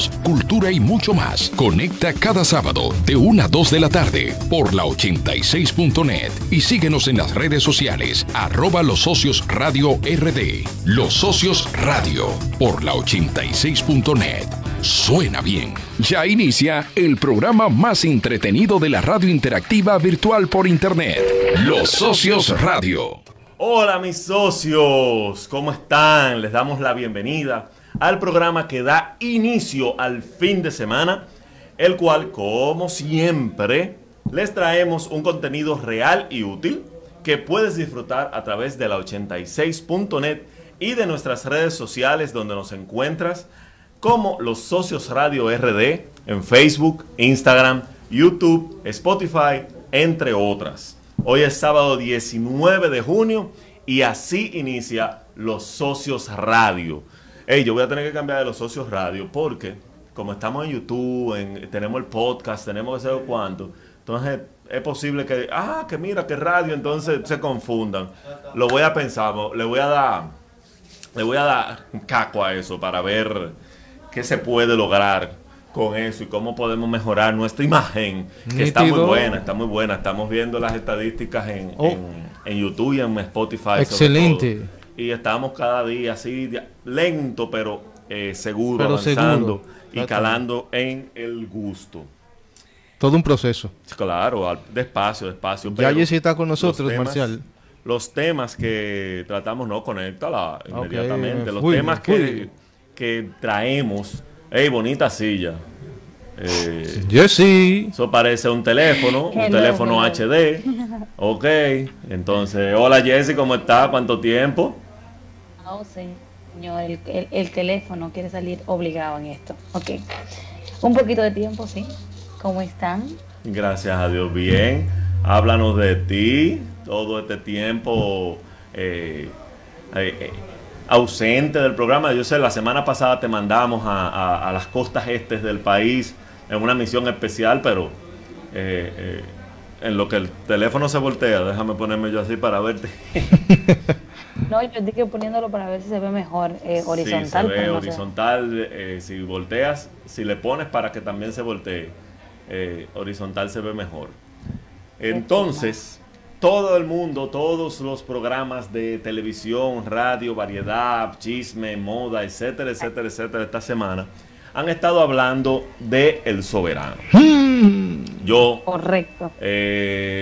espectáculos, cultura y mucho más. Conecta cada sábado de 1 a 2 de la tarde por la 86.net y síguenos en las redes sociales @ Los Socios Radio RD. Los Socios Radio por la 86.net. Suena bien. Ya inicia el programa más entretenido de la radio interactiva virtual por internet. Los Socios Radio. Hola mis socios, ¿cómo están? Les damos la bienvenida al programa que da inicio al fin de semana, el cual, como siempre, les traemos un contenido real y útil que puedes disfrutar a través de la 86.net y de nuestras redes sociales, donde nos encuentras como Los Socios Radio RD en Facebook, Instagram, YouTube, Spotify, entre otras. Hoy es sábado 19 de junio y así inicia Los Socios Radio. Hey, yo voy a tener que cambiar de Los Socios Radio porque como estamos en YouTube, tenemos el podcast, tenemos que saber cuánto, entonces es posible que, que mira, que radio, entonces se confundan. Lo voy a pensar, le voy a dar caco a eso para ver qué se puede lograr con eso y cómo podemos mejorar nuestra imagen, que está muy buena, está muy buena. Estamos viendo las estadísticas en YouTube y en Spotify. Excelente. Sobre todo. Y estamos cada día así, lento pero seguro, pero avanzando seguro. Y calando en el gusto. Todo un proceso. Claro, despacio. Ya Jessy está con nosotros, Marcial. Los temas que tratamos, no, conéctala inmediatamente. Okay, los temas que traemos. ¡Ey, bonita silla! Jessy. Eso parece un teléfono, teléfono HD. Ok, entonces, hola Jessy, ¿cómo estás? ¿Cuánto tiempo? No, señor, el teléfono quiere salir obligado en esto. Ok, un poquito de tiempo, sí. ¿Cómo están? Gracias a Dios, bien. Háblanos de ti, todo este tiempo ausente del programa. Yo sé, la semana pasada te mandamos a las costas estes del país en una misión especial, pero en lo que el teléfono se voltea, déjame ponerme yo así para verte. No, yo estoy poniéndolo para ver si se ve mejor horizontal. Sí, se ve horizontal, no sé. Si volteas, si le pones para que también se voltee, horizontal se ve mejor. Entonces, todo el mundo, todos los programas de televisión, radio, variedad, chisme, moda, etcétera, etcétera, etcétera, esta semana han estado hablando de El Soberano. Yo, correcto.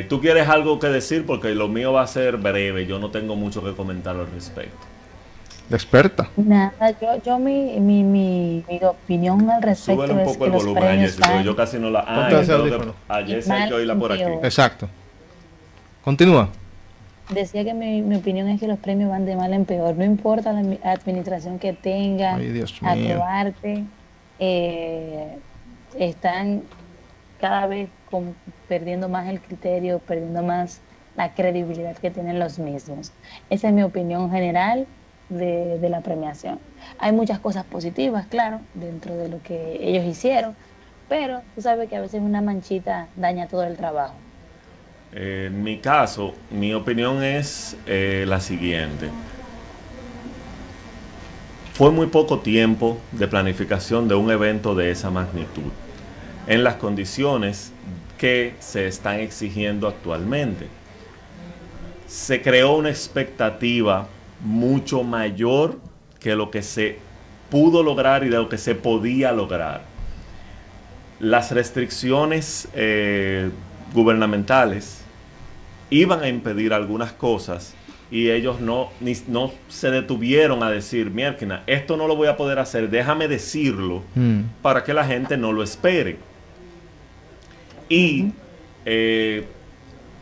¿Tú quieres algo que decir? Porque lo mío va a ser breve, yo no tengo mucho que comentar al respecto. ¿La experta? Nada, yo mi opinión al respecto. Súbele un poco el volumen a Jessy, porque yo casi no la... a Jessy hay que oírla por aquí. Exacto. Continúa. Decía que mi opinión es que los premios van de mal en peor. No importa la administración que tenga, Acroarte, están cada vez perdiendo más el criterio, perdiendo más la credibilidad que tienen los mismos. Esa es mi opinión general de la premiación. Hay muchas cosas positivas, claro, dentro de lo que ellos hicieron, pero tú sabes que a veces una manchita daña todo el trabajo. En mi caso, mi opinión es la siguiente. Fue muy poco tiempo de planificación de un evento de esa magnitud, en las condiciones que se están exigiendo actualmente. Se creó una expectativa mucho mayor que lo que se pudo lograr y de lo que se podía lograr. Las restricciones gubernamentales iban a impedir algunas cosas y ellos no se detuvieron a decir, mierda, esto no lo voy a poder hacer, déjame decirlo para que la gente no lo espere. Y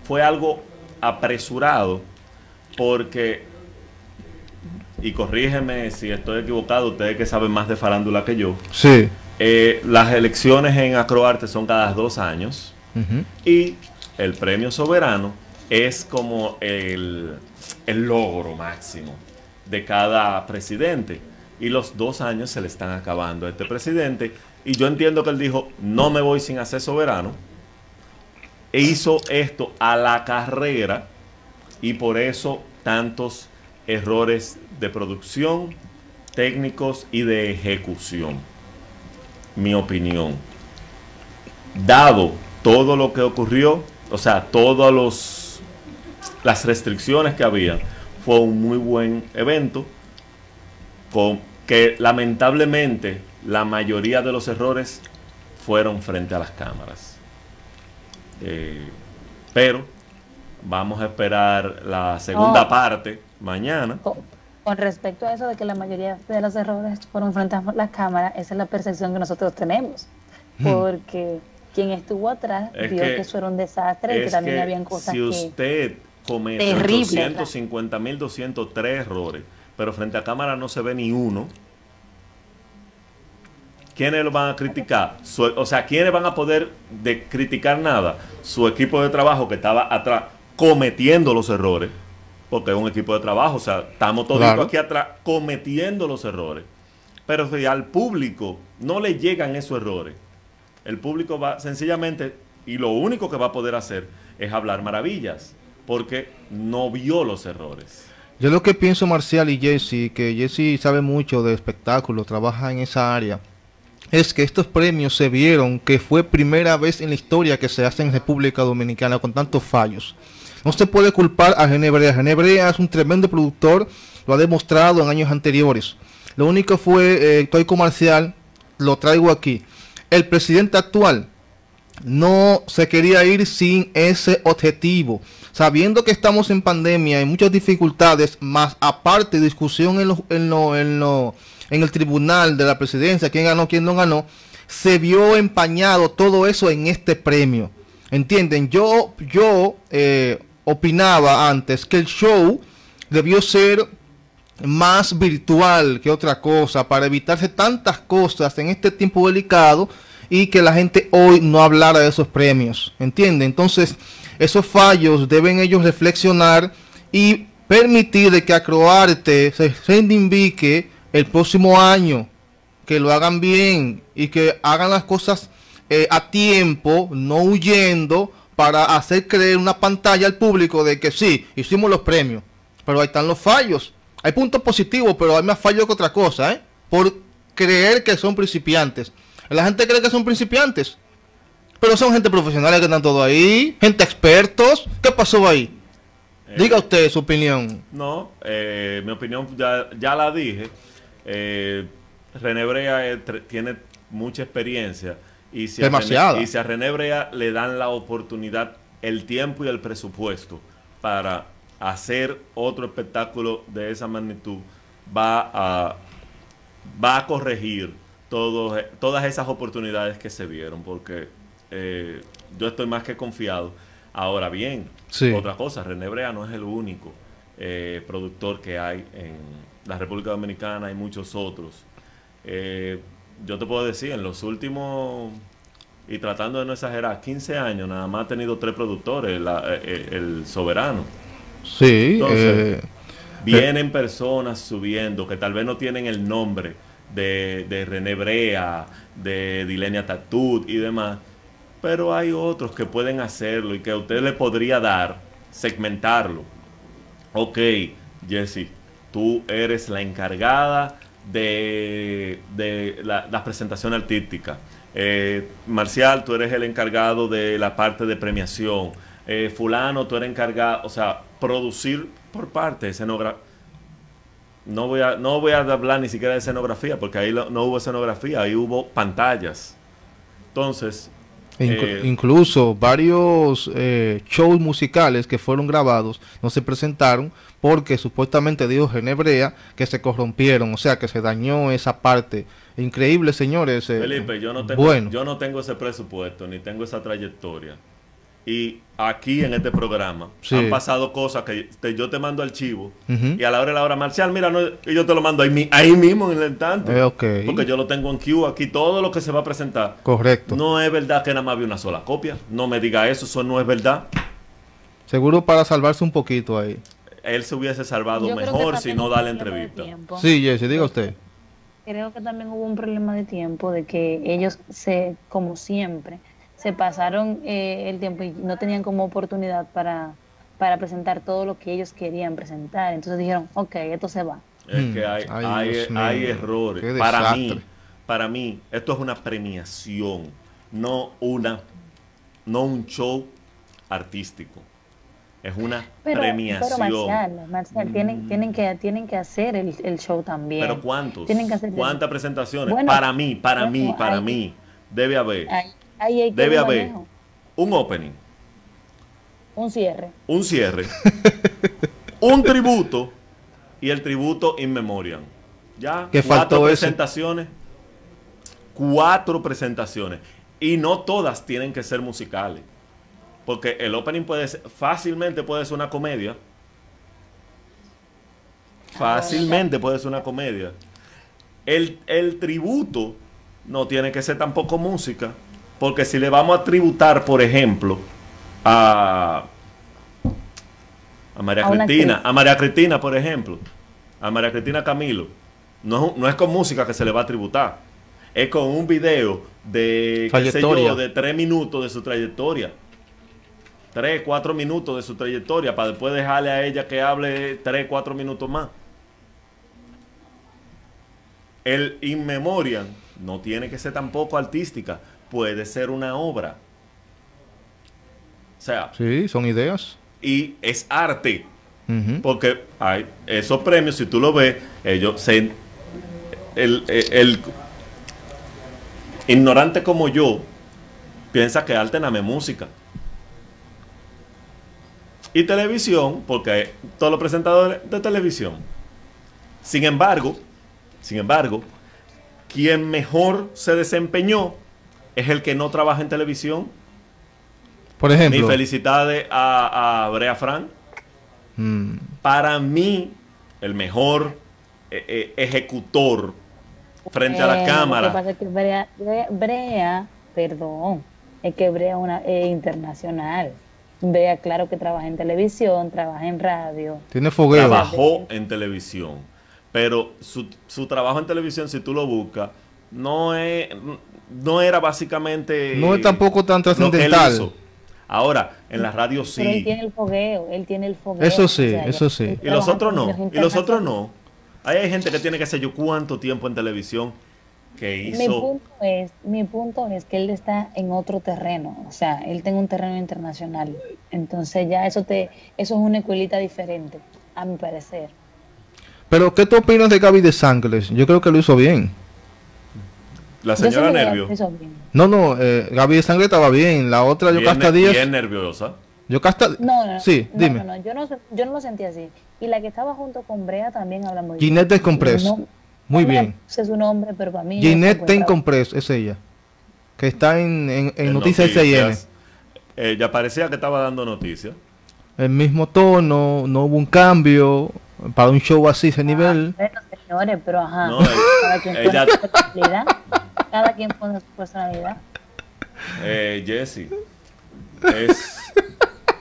fue algo apresurado porque, y corrígeme si estoy equivocado, ustedes que saben más de farándula que yo, sí. Las elecciones en Acroarte son cada 2 años. Y el premio Soberano es como el logro máximo de cada presidente. Y los 2 años se le están acabando a este presidente. Y yo entiendo que él dijo, no me voy sin hacer soberano. E hizo esto a la carrera y por eso tantos errores de producción, técnicos y de ejecución. mi opinión. Dado todo lo que ocurrió, o sea, todas las restricciones que había, fue un muy buen evento, con que lamentablemente la mayoría de los errores fueron frente a las cámaras. Pero vamos a esperar la segunda parte mañana. Con respecto a eso de que la mayoría de los errores fueron frente a las cámaras, esa es la percepción que nosotros tenemos. Porque quien estuvo atrás vio que eso era un desastre y que también habían cosas que... Si usted comete 850.203 errores, pero frente a cámara no se ve ni uno, ¿quiénes lo van a criticar? O sea, ¿quiénes van a poder criticar nada? Su equipo de trabajo que estaba atrás cometiendo los errores, porque es un equipo de trabajo, o sea, estamos todos aquí atrás cometiendo los errores. Pero si al público no le llegan esos errores, el público va sencillamente, y lo único que va a poder hacer es hablar maravillas, porque no vio los errores. Yo lo que pienso, Marcial y Jesse, que Jesse sabe mucho de espectáculos, trabaja en esa área, es que estos premios se vieron que fue primera vez en la historia que se hace en República Dominicana con tantos fallos. No se puede culpar a René Brea. René Brea es un tremendo productor, lo ha demostrado en años anteriores. Lo único fue, estoy comercial, lo traigo aquí. El presidente actual no se quería ir sin ese objetivo. Sabiendo que estamos en pandemia y muchas dificultades, más aparte discusión en el tribunal de la presidencia, quién ganó, quién no ganó, se vio empañado todo eso en este premio. ¿Entienden? Yo opinaba antes que el show debió ser más virtual que otra cosa, para evitarse tantas cosas en este tiempo delicado y que la gente hoy no hablara de esos premios. ¿Entienden? Entonces, esos fallos deben ellos reflexionar y permitir de que Acroarte se reivindique el próximo año, que lo hagan bien y que hagan las cosas a tiempo, no huyendo, para hacer creer una pantalla al público de que sí, hicimos los premios, pero ahí están los fallos. Hay puntos positivos, pero hay más fallos que otra cosa, ¿eh? Por creer que son principiantes. La gente cree que son principiantes, pero son gente profesional que están todo ahí, gente expertos. ¿Qué pasó ahí? Diga usted su opinión. No, mi opinión ya la dije. René Brea tiene mucha experiencia y si a René Brea le dan la oportunidad, el tiempo y el presupuesto para hacer otro espectáculo de esa magnitud, va a corregir todas esas oportunidades que se vieron, porque yo estoy más que confiado. Ahora bien, otra cosa, René Brea no es el único productor que hay en la República Dominicana, hay muchos otros. Yo te puedo decir, en los últimos, y tratando de no exagerar, 15 años nada más ha tenido 3 productores, el Soberano. Sí. Entonces, vienen personas subiendo que tal vez no tienen el nombre de René Brea, de Dilenia Tatut y demás, pero hay otros que pueden hacerlo y que a usted le podría dar, segmentarlo. Ok, Jessy, tú eres la encargada de la presentación artística. Marcial, tú eres el encargado de la parte de premiación. Fulano, tú eres encargado, o sea, producir por parte, escenografía. No voy a hablar ni siquiera de escenografía, porque ahí no hubo escenografía, ahí hubo pantallas. Entonces... Incluso varios shows musicales que fueron grabados no se presentaron porque supuestamente dijo René Brea que se corrompieron, o sea que se dañó esa parte. Increíble, señores. Felipe, yo no tengo ese presupuesto ni tengo esa trayectoria, y aquí en este programa han pasado cosas que yo te mando archivo y a la hora de la hora, Marcial, mira, yo te lo mando ahí mismo en el instante, porque yo lo tengo en queue aquí, todo lo que se va a presentar. Correcto. No es verdad que nada más había una sola copia, no me diga eso no es verdad. Seguro para salvarse un poquito ahí. Él se hubiese salvado mejor si no da la entrevista. Sí, Jesse, diga usted. Creo que también hubo un problema de tiempo, de que ellos, como siempre, se pasaron el tiempo y no tenían como oportunidad para presentar todo lo que ellos querían presentar. Entonces dijeron, ok, esto se va. Es que hay errores. Para mí, para mí, esto es una premiación, no un show artístico. Es una premiación. Pero Marcial, tienen que hacer el show también. ¿Pero cuántos? Tienen que hacer ¿cuántas presentaciones? Bueno, para mí, debe haber. Debe haber un opening. Un cierre. Un tributo. Y el tributo in memoriam. Ya, cuatro presentaciones. Y no todas tienen que ser musicales. Porque el opening puede ser, fácilmente puede ser una comedia. El tributo no tiene que ser tampoco música. Porque si le vamos a tributar, por ejemplo, a María Cristina, por ejemplo, a María Cristina Camilo, no es con música que se le va a tributar. Es con un video de, qué sé yo, de 3 minutos de su trayectoria. 3, 4 minutos de su trayectoria, para después dejarle a ella que hable 3, 4 minutos más. El in memoriam no tiene que ser tampoco artística, puede ser una obra. O sea, sí, son ideas. Y es arte. Porque hay esos premios, si tú lo ves, ellos se... El ignorante como yo piensa que arte nada más es música. Y televisión, porque todos los presentadores de televisión. Sin embargo, quien mejor se desempeñó es el que no trabaja en televisión. Por ejemplo. Mis felicidades a Brea Fran. Para mí, el mejor ejecutor frente a la cámara. Lo que pasa es que Brea es una internacional. Brea, claro que trabaja en televisión, trabaja en radio. Tiene fogueo. Trabajó en televisión, pero su trabajo en televisión, si tú lo buscas, no era básicamente... No es tampoco tan trascendental. Ahora, en la radio sí. Pero él tiene el fogueo. Eso sí, o sea, eso sí. Y los otros no, Hay gente que tiene que sé yo cuánto tiempo en televisión que hizo... Mi punto es que él está en otro terreno, o sea, él tiene un terreno internacional, entonces ya eso es una escuelita diferente, a mi parecer. Pero, ¿qué tú opinas de Gaby de Sangles? Yo creo que lo hizo bien. La señora Nervio. No, Gaby de Sangles estaba bien, la otra yo casta 10. Bien nerviosa. Yo no lo sentí así. Y la que estaba junto con Brea también habla muy bien. Ginette descompreso. Muy bien. Ese es su nombre, pero para mí... Ginette está en Compress, es ella. Que está en Noticias S&M. Ella parecía que estaba dando noticias. El mismo tono, no hubo un cambio para un show así, ese nivel. Bueno, señores, pero ajá. No, cada quien pone su personalidad. Jessy, es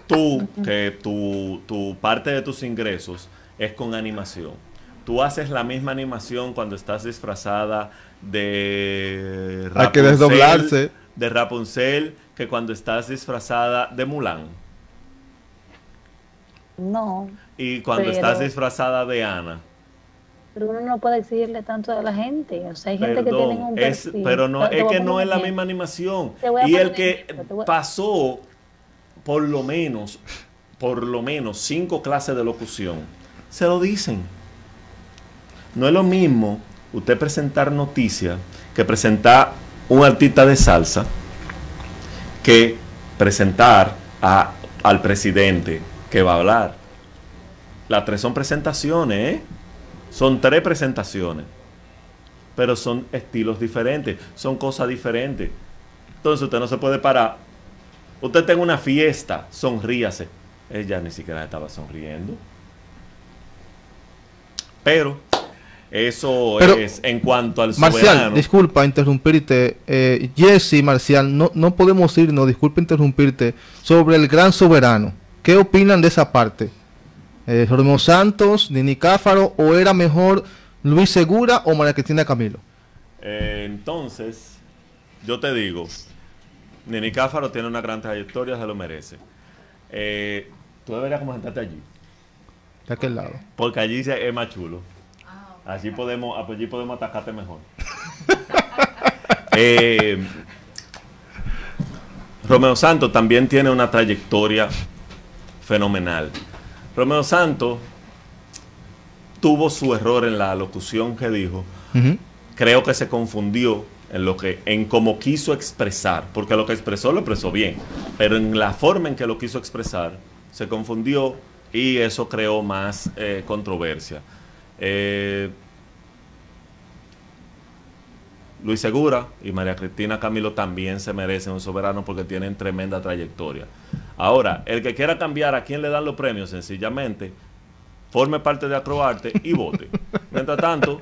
tú que tu parte de tus ingresos es con animación. Tú haces la misma animación cuando estás disfrazada de Rapunzel, hay que desdoblarse. De Rapunzel, que cuando estás disfrazada de Mulan. No. Y cuando estás disfrazada de Anna. Pero uno no puede exigirle tanto a la gente. O sea, hay gente que tiene un perfil. Pero no, es que no es la misma animación. Y el que pasó por lo menos 5 clases de locución, se lo dicen. No es lo mismo usted presentar noticias que presentar un artista de salsa que presentar al presidente que va a hablar. Las 3 son presentaciones, ¿eh? Son 3 presentaciones. Pero son estilos diferentes, son cosas diferentes. Entonces usted no se puede parar. Usted tenga una fiesta, sonríase. Ella ni siquiera estaba sonriendo. Pero es en cuanto al Soberano. Marcial, disculpa interrumpirte. Jessy, Marcial, no podemos irnos, disculpa interrumpirte, sobre el Gran Soberano. ¿Qué opinan de esa parte? ¿Romeo Santos, Nini Cáfaro, o era mejor Luis Segura o María Cristina Camilo? Entonces, yo te digo, Nini Cáfaro tiene una gran trayectoria, se lo merece. Tú deberías como sentarte allí. ¿De aquel lado? Porque allí es más chulo. Allí podemos atacarte mejor. Romeo Santos también tiene una trayectoria fenomenal. Romeo Santos tuvo su error en la locución que dijo. Creo que se confundió en cómo quiso expresar, porque lo expresó bien, pero en la forma en que lo quiso expresar se confundió y eso creó más controversia. Luis Segura y María Cristina Camilo también se merecen un soberano porque tienen tremenda trayectoria. Ahora, el que quiera cambiar a quién le dan los premios, sencillamente forme parte de Acroarte y vote. Mientras tanto,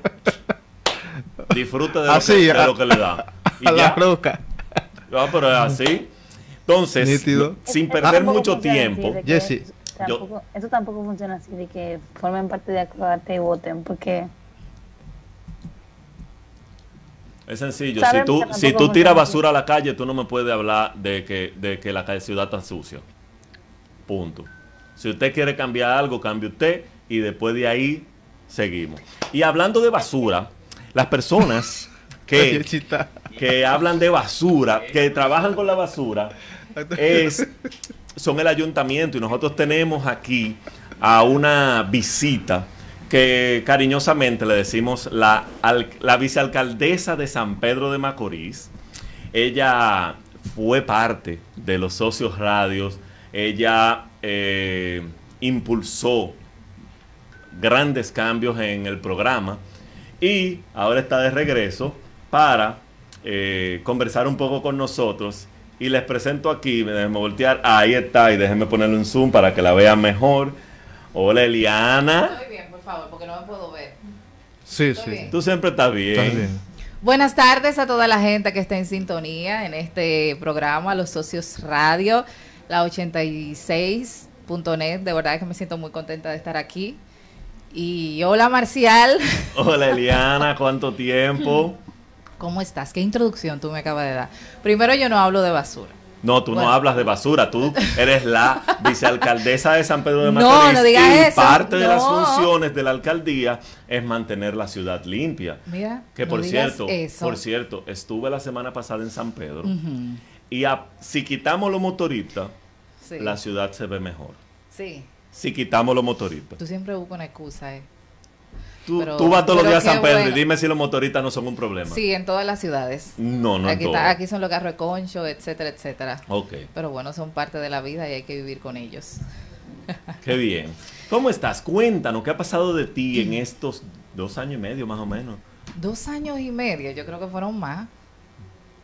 disfrute de lo, de lo que le dan. Y ya. Pero es así. Entonces, nítido. Sin perder mucho tiempo. Eso tampoco funciona así, de que formen parte de Acroarte y voten, porque... Es sencillo, si tú tiras basura a la calle, tú no me puedes hablar de que la ciudad está sucia. Punto. Si usted quiere cambiar algo, cambie usted y después de ahí seguimos. Y hablando de basura, las personas que hablan de basura, que trabajan con la basura, son el ayuntamiento, y nosotros tenemos aquí a una visita que cariñosamente le decimos la vicealcaldesa de San Pedro de Macorís. Ella fue parte de Los Socios Radios, ella impulsó grandes cambios en el programa y ahora está de regreso para conversar un poco con nosotros. Y les presento aquí, déjenme voltear, ahí está, y déjenme ponerle un zoom para que la vean mejor. Hola, Eliana. Muy bien. Por favor, porque no me puedo ver. Sí. Tú siempre estás bien. Buenas tardes a toda la gente que está en sintonía en este programa, Los Socios Radio, la 86.net. De verdad que me siento muy contenta de estar aquí. Y hola, Marcial. Hola, Eliana. ¿Cuánto tiempo? ¿Cómo estás? ¿Qué introducción tú me acabas de dar? Primero, yo no hablo de basura. No, tú no hablas de basura, tú eres la vicealcaldesa de San Pedro de Macorís. No digas y eso. Parte de las funciones de la alcaldía es mantener la ciudad limpia. Mira, que por cierto, estuve la semana pasada en San Pedro y si quitamos los motoristas, la ciudad se ve mejor. Sí. Si quitamos los motoristas. Tú siempre buscas una excusa, Tú vas todos los días a San Pedro y dime si los motoristas no son un problema. Sí, en todas las ciudades. No aquí, aquí son los carros de concho, etcétera, etcétera. Okay. Pero bueno, son parte de la vida y hay que vivir con ellos. Qué bien. ¿Cómo estás? Cuéntanos, ¿qué ha pasado de ti en estos 2 años y medio más o menos? 2 años y medio, yo creo que fueron más.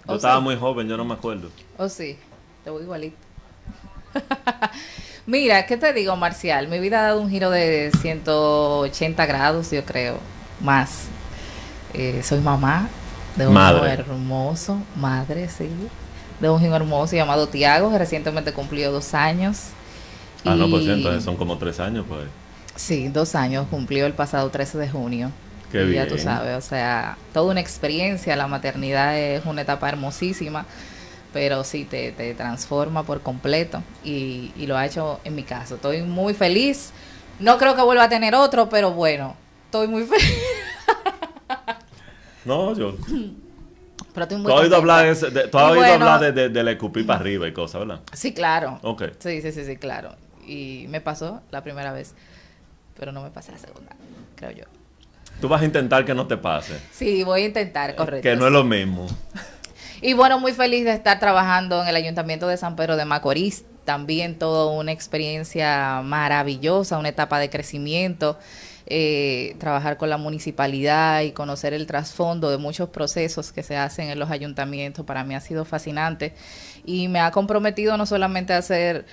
Yo estaba muy joven, yo no me acuerdo. Oh, sí, te voy igualito. Mira, ¿qué te digo, Marcial? Mi vida ha dado un giro de 180 grados, yo creo, más. Soy mamá de un hijo hermoso, de un hijo hermoso llamado Tiago, que recientemente cumplió 2 años. Ah, no, por cierto, son como 3 años, pues. Sí, 2 años, cumplió el pasado 13 de junio. Qué bien. Ya tú sabes, o sea, toda una experiencia, la maternidad es una etapa hermosísima. Pero sí, te transforma por completo y lo ha hecho en mi caso. Estoy muy feliz. No creo que vuelva a tener otro, pero bueno, estoy muy feliz. No, yo... Pero estoy muy ¿Tú has oído hablar de la escupir para arriba y cosas, verdad? Sí, claro. Okay. Sí, claro. Y me pasó la primera vez, pero no me pasé la segunda, creo yo. Tú vas a intentar que no te pase. Sí, voy a intentar, correcto. Que no es lo mismo. Y bueno, muy feliz de estar trabajando en el Ayuntamiento de San Pedro de Macorís. También toda una experiencia maravillosa, una etapa de crecimiento. Trabajar con la municipalidad y conocer el trasfondo de muchos procesos que se hacen en los ayuntamientos para mí ha sido fascinante. Y me ha comprometido no solamente a ser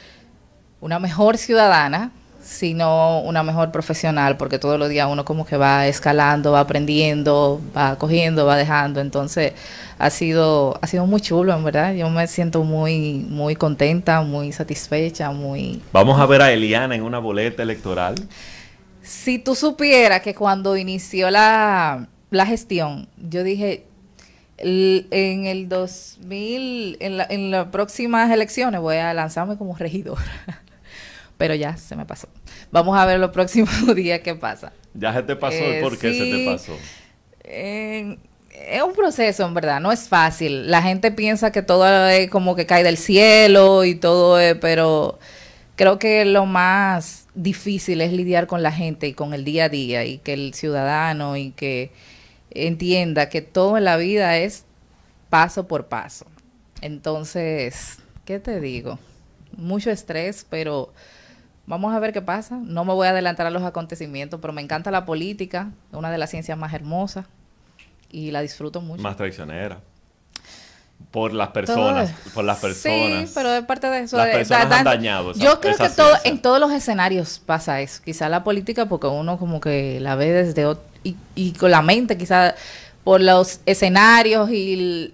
una mejor ciudadana, sino una mejor profesional, porque todos los días uno como que va escalando, va aprendiendo, va cogiendo, va dejando. Entonces ha sido muy chulo, en verdad. Yo me siento muy, muy contenta, muy satisfecha, muy... Vamos a ver a Eliana en una boleta electoral. Si tú supieras que cuando inició la gestión, yo dije, en el 2000, en las próximas elecciones voy a lanzarme como regidora. Pero ya se me pasó. Vamos a ver los próximos días qué pasa. ¿Ya se te pasó? ¿Por qué se te pasó? es un proceso, en verdad, no es fácil. La gente piensa que todo es como que cae del cielo y todo es, pero creo que lo más difícil es lidiar con la gente y con el día a día, y que el ciudadano y que entienda que todo en la vida es paso por paso. Entonces, ¿qué te digo? Mucho estrés, pero vamos a ver qué pasa. No me voy a adelantar a los acontecimientos, pero me encanta la política, una de las ciencias más hermosas, y la disfruto mucho. Más traicionera. Por las personas, todo. Por las personas. Sí, pero es parte de eso. Las personas han dañado esa, yo creo que todo, en todos los escenarios pasa eso. Quizá la política, porque uno como que la ve desde otro, y con la mente, quizá por los escenarios y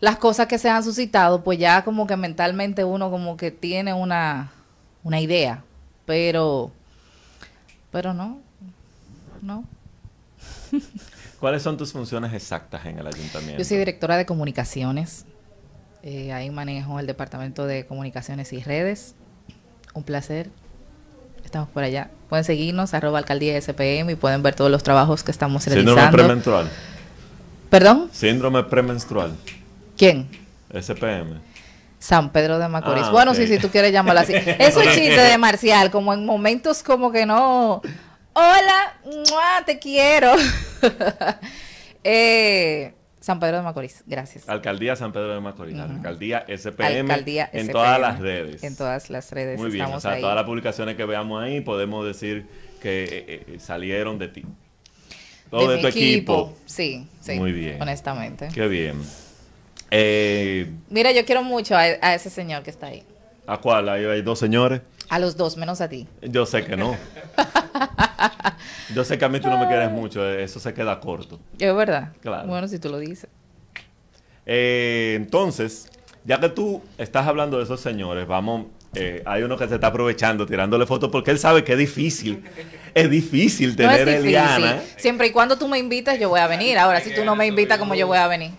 las cosas que se han suscitado, pues ya como que mentalmente uno como que tiene una idea, pero no. ¿Cuáles son tus funciones exactas en el ayuntamiento? Yo soy directora de comunicaciones. Ahí manejo el departamento de comunicaciones y redes. Un placer. Estamos por allá. Pueden seguirnos, @alcaldiaspm, y pueden ver todos los trabajos que estamos realizando. Síndrome premenstrual. ¿Perdón? Síndrome premenstrual. ¿Quién? SPM. San Pedro de Macorís. Ah, bueno, okay. Sí, si tú quieres llamarlo así. Es un chiste de Marcial, como en momentos como que no... Hola, ¡mua! Te quiero. San Pedro de Macorís, gracias. Alcaldía San Pedro de Macorís, Alcaldía SPM, Alcaldía en SPM, todas las redes. En todas las redes. Muy bien, o sea, ahí. Todas las publicaciones que veamos ahí podemos decir que salieron de ti. Todo de tu equipo. Sí. Muy bien. Honestamente. Qué bien. Mira, yo quiero mucho a ese señor que está ahí. ¿A cuál? Hay dos señores. A los dos, menos a ti. Yo sé que no. Yo sé que a mí tú no me quieres mucho. Eso se queda corto. Es verdad. Claro. Bueno, si tú lo dices. Entonces, ya que tú estás hablando de esos señores, vamos... hay uno que se está aprovechando, tirándole fotos, porque él sabe que es difícil. Es difícil tener a Eliana. Siempre y cuando tú me invitas, yo voy a venir. Ahora, si tú no me invitas, ¿cómo yo voy a venir?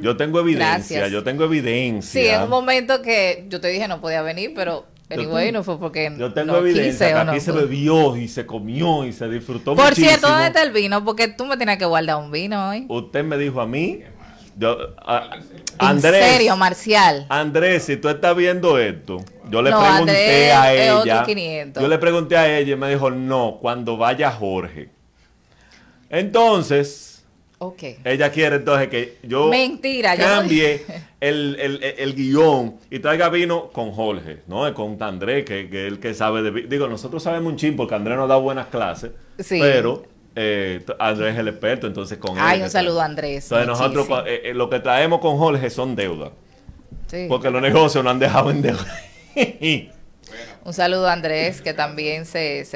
Yo tengo evidencia. Gracias. Yo tengo evidencia. Sí, en un momento que yo te dije no podía venir, pero... Bueno, fue porque yo tengo evidencia que aquí se bebió y se comió y se disfrutó muchísimo. Por cierto, ¿dónde está el vino? Porque tú me tienes que guardar un vino hoy. Usted me dijo a mí, Andrés. En serio, Marcial. Andrés, si tú estás viendo esto, yo le pregunté a ella. Yo le pregunté a ella y me dijo, no, cuando vaya Jorge. Entonces... Okay. Ella quiere entonces que yo cambie el guión y traiga vino con Jorge, ¿no? Con Andrés, que es el que sabe de vino. Digo, nosotros sabemos un chin porque Andrés nos da buenas clases, sí. Pero Andrés es el experto, entonces con él. Ay, un saludo a Andrés. Entonces muchísimo. Nosotros lo que traemos con Jorge son deudas, sí. Porque los negocios nos han dejado en deuda. Un saludo a Andrés, que también se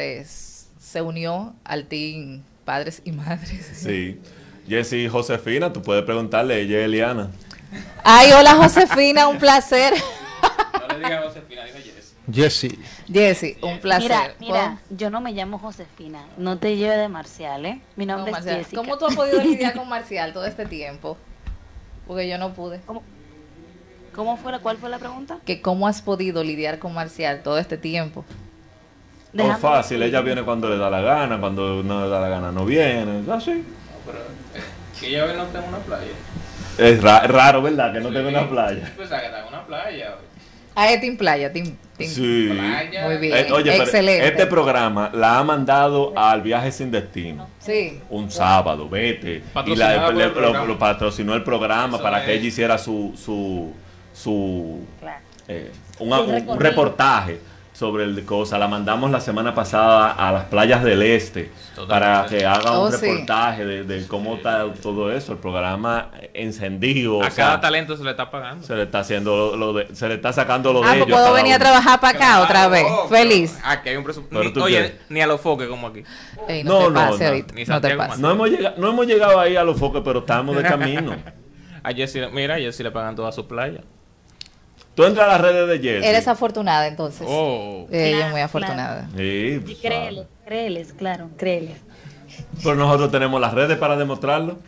unió al team Padres y Madres. Sí. Jessy Josefina, tú puedes preguntarle, ella es Eliana. Ay, hola Josefina, un placer. No le digas Josefina, diga Jessy. Jessy, un placer. Mira, yo no me llamo Josefina, no te lleve de Marcial, ¿eh? Mi nombre es Jessica. ¿Cómo tú has podido lidiar con Marcial todo este tiempo? Porque yo no pude. ¿Cuál fue la pregunta? Que cómo has podido lidiar con Marcial todo este tiempo. No es fácil, ella viene cuando le da la gana, cuando no le da la gana no viene, así. Pero que yo no tengo una playa. Es raro, ¿verdad? Que no tenga una playa. Pues a que tenga una playa. Ah, es Team Playa, Team sí. Playa. Muy bien, oye, excelente. Este programa la ha mandado al Viaje Sin Destino. Sí. Un sábado, vete. Y lo patrocinó el programa. Eso para es. Que ella hiciera su claro. un reportaje sobre el cosa. La mandamos la semana pasada a las playas del este. Totalmente. Para que haga un reportaje de cómo está todo eso. El programa encendido. A cada talento se le está pagando. Se le está haciendo se le está sacando lo de ellos. Puedo venir a trabajar para acá otra vez. Feliz. Aquí hay un presupuesto. Ni a los foques como aquí. Ey, no hemos llegado ahí a los foques, pero estamos de camino. Mira, a Jessy le pagan todas sus playas. Tú entras a las redes de Jessy. Eres afortunada, entonces. Ella es muy afortunada. Claro. Sí, créeles. Pero nosotros tenemos las redes para demostrarlo.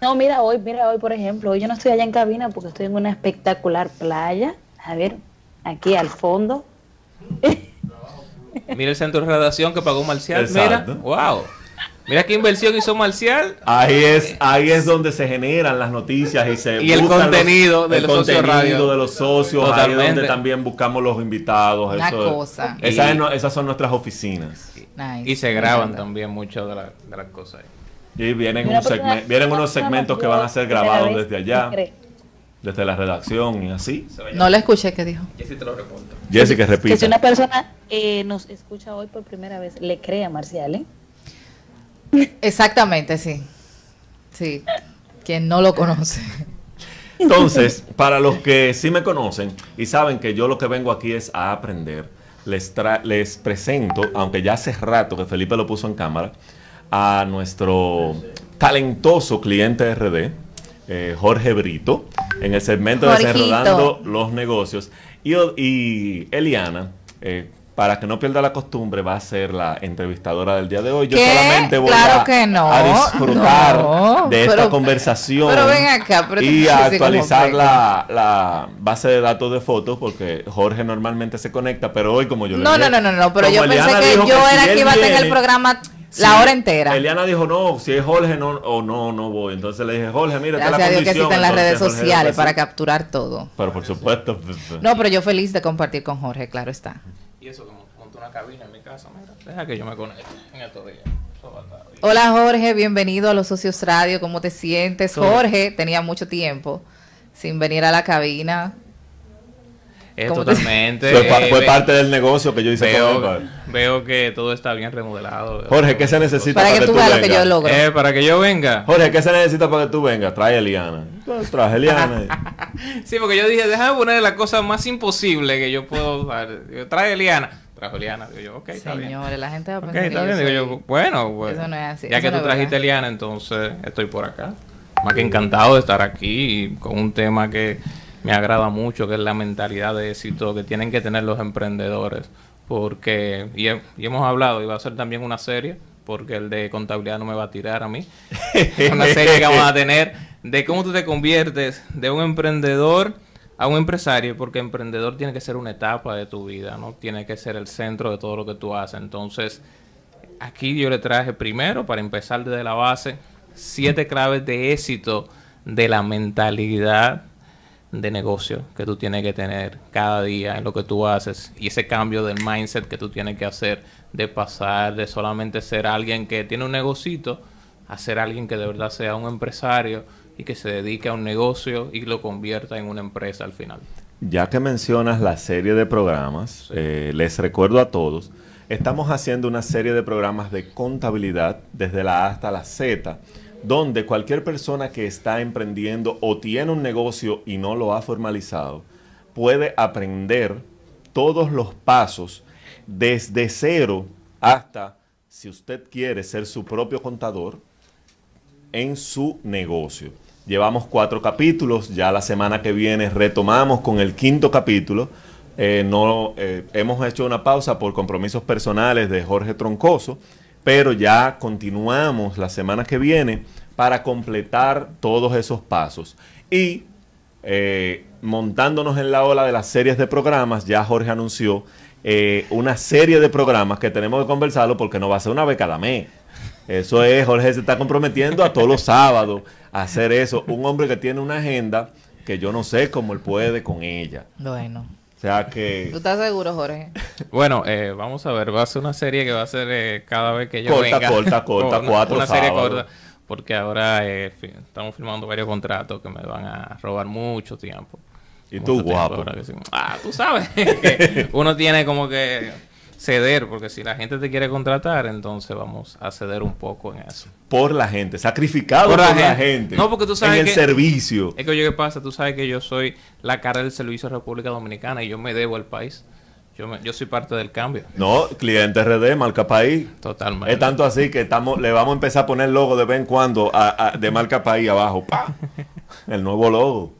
No, mira hoy, por ejemplo. Hoy yo no estoy allá en cabina porque estoy en una espectacular playa. A ver, aquí al fondo. Mira el centro de redacción que pagó Marcial. Exacto. Mira, wow. Mira qué inversión hizo Marcial. Ahí es donde se generan las noticias y se y el contenido de los socios radio. De los socios. Totalmente. Ahí es donde también buscamos los invitados. Esas son nuestras oficinas. Nice. Y se graban también muchas de las cosas. Y vienen unos segmentos que van a ser grabados desde allá. Desde la redacción y así. No la escuché, ¿qué dijo? Jessy te lo reporta. Jessy, que repite. Que si una persona nos escucha hoy por primera vez, le crea a Marcial, ¿eh? Exactamente, sí. Sí, quien no lo conoce. Entonces, para los que sí me conocen y saben que yo lo que vengo aquí es a aprender, les presento, aunque ya hace rato que Felipe lo puso en cámara, a nuestro talentoso cliente RD, Jorge Brito, en el segmento de Desarrollando los Negocios. Y Eliana, para que no pierda la costumbre, va a ser la entrevistadora del día de hoy. Yo solamente voy a disfrutar de esta conversación y a actualizar la base de datos de fotos, porque Jorge normalmente se conecta, pero hoy como yo le dije... No, pero yo pensé que yo era que iba a tener el programa... La hora entera. Eliana dijo, no, si es Jorge, no voy. Entonces le dije, Jorge, mira, gracias a Dios que existen las redes sociales para capturar todo. Pero por supuesto. No, pero yo feliz de compartir con Jorge, claro está. Y eso, como monté una cabina en mi casa, mira, deja que yo me conecte en estos días. Hola Jorge, bienvenido a Los Socios Radio, ¿cómo te sientes? Jorge tenía mucho tiempo sin venir a la cabina. Totalmente. Fue parte del negocio que yo hice. Veo que todo está bien remodelado. Jorge, ¿qué se necesita para que tú veas lo que yo logro? Para que yo venga. Jorge, ¿qué se necesita para que tú vengas? Trae a Eliana. Trae a Eliana. Sí, porque yo dije, déjame poner la cosa más imposible que yo puedo usar. Trae a Eliana. Trajo Eliana. Digo yo, ok, está bien. Señores, la gente va a pensar. Ok, está bien. Digo yo, bueno. Eso no es así. Ya que tú trajiste a Eliana, entonces estoy por acá. Más que encantado de estar aquí y con un tema que me agrada mucho, que es la mentalidad de éxito que tienen que tener los emprendedores. Porque, y hemos hablado, y va a ser también una serie, porque el de contabilidad no me va a tirar a mí. Una serie que vamos a tener de cómo tú te conviertes de un emprendedor a un empresario, porque emprendedor tiene que ser una etapa de tu vida, ¿no? Tiene que ser el centro de todo lo que tú haces. Entonces, aquí yo le traje primero, para empezar desde la base, 7 claves de éxito de la mentalidad de negocio que tú tienes que tener cada día en lo que tú haces, y ese cambio del mindset que tú tienes que hacer, de pasar de solamente ser alguien que tiene un negocito a ser alguien que de verdad sea un empresario y que se dedique a un negocio y lo convierta en una empresa al final. Ya que mencionas la serie de programas, sí, les recuerdo a todos, estamos haciendo una serie de programas de contabilidad desde la A hasta la Z, donde cualquier persona que está emprendiendo o tiene un negocio y no lo ha formalizado, puede aprender todos los pasos desde cero hasta, si usted quiere, ser su propio contador en su negocio. Llevamos 4 capítulos, ya la semana que viene retomamos con el 5.º capítulo. Hemos hecho una pausa por compromisos personales de Jorge Troncoso, pero ya continuamos la semana que viene para completar todos esos pasos. Y montándonos en la ola de las series de programas, ya Jorge anunció una serie de programas que tenemos que conversarlo, porque no va a ser una vez cada mes. Eso es, Jorge se está comprometiendo a todos los sábados a hacer eso. Un hombre que tiene una agenda que yo no sé cómo él puede con ella. Bueno. O sea que... ¿Tú estás seguro, Jorge? Bueno, vamos a ver. Va a ser una serie que va a ser cada vez que yo venga. Corta, 4 una serie corta, porque ahora estamos firmando varios contratos que me van a robar mucho tiempo. Y tú, guapo. Sí. Tú sabes que uno tiene como que ceder, porque si la gente te quiere contratar, entonces vamos a ceder un poco en eso. Por la gente, sacrificado por la gente. No, porque tú sabes en el servicio. Es que oye, ¿qué pasa? Tú sabes que yo soy la cara del servicio de República Dominicana y yo me debo al país. Yo soy parte del cambio. No, Cliente RD, Marca País. Totalmente. Es tanto así que le vamos a empezar a poner logo de vez en cuando de Marca País abajo. ¡Pah! El nuevo logo.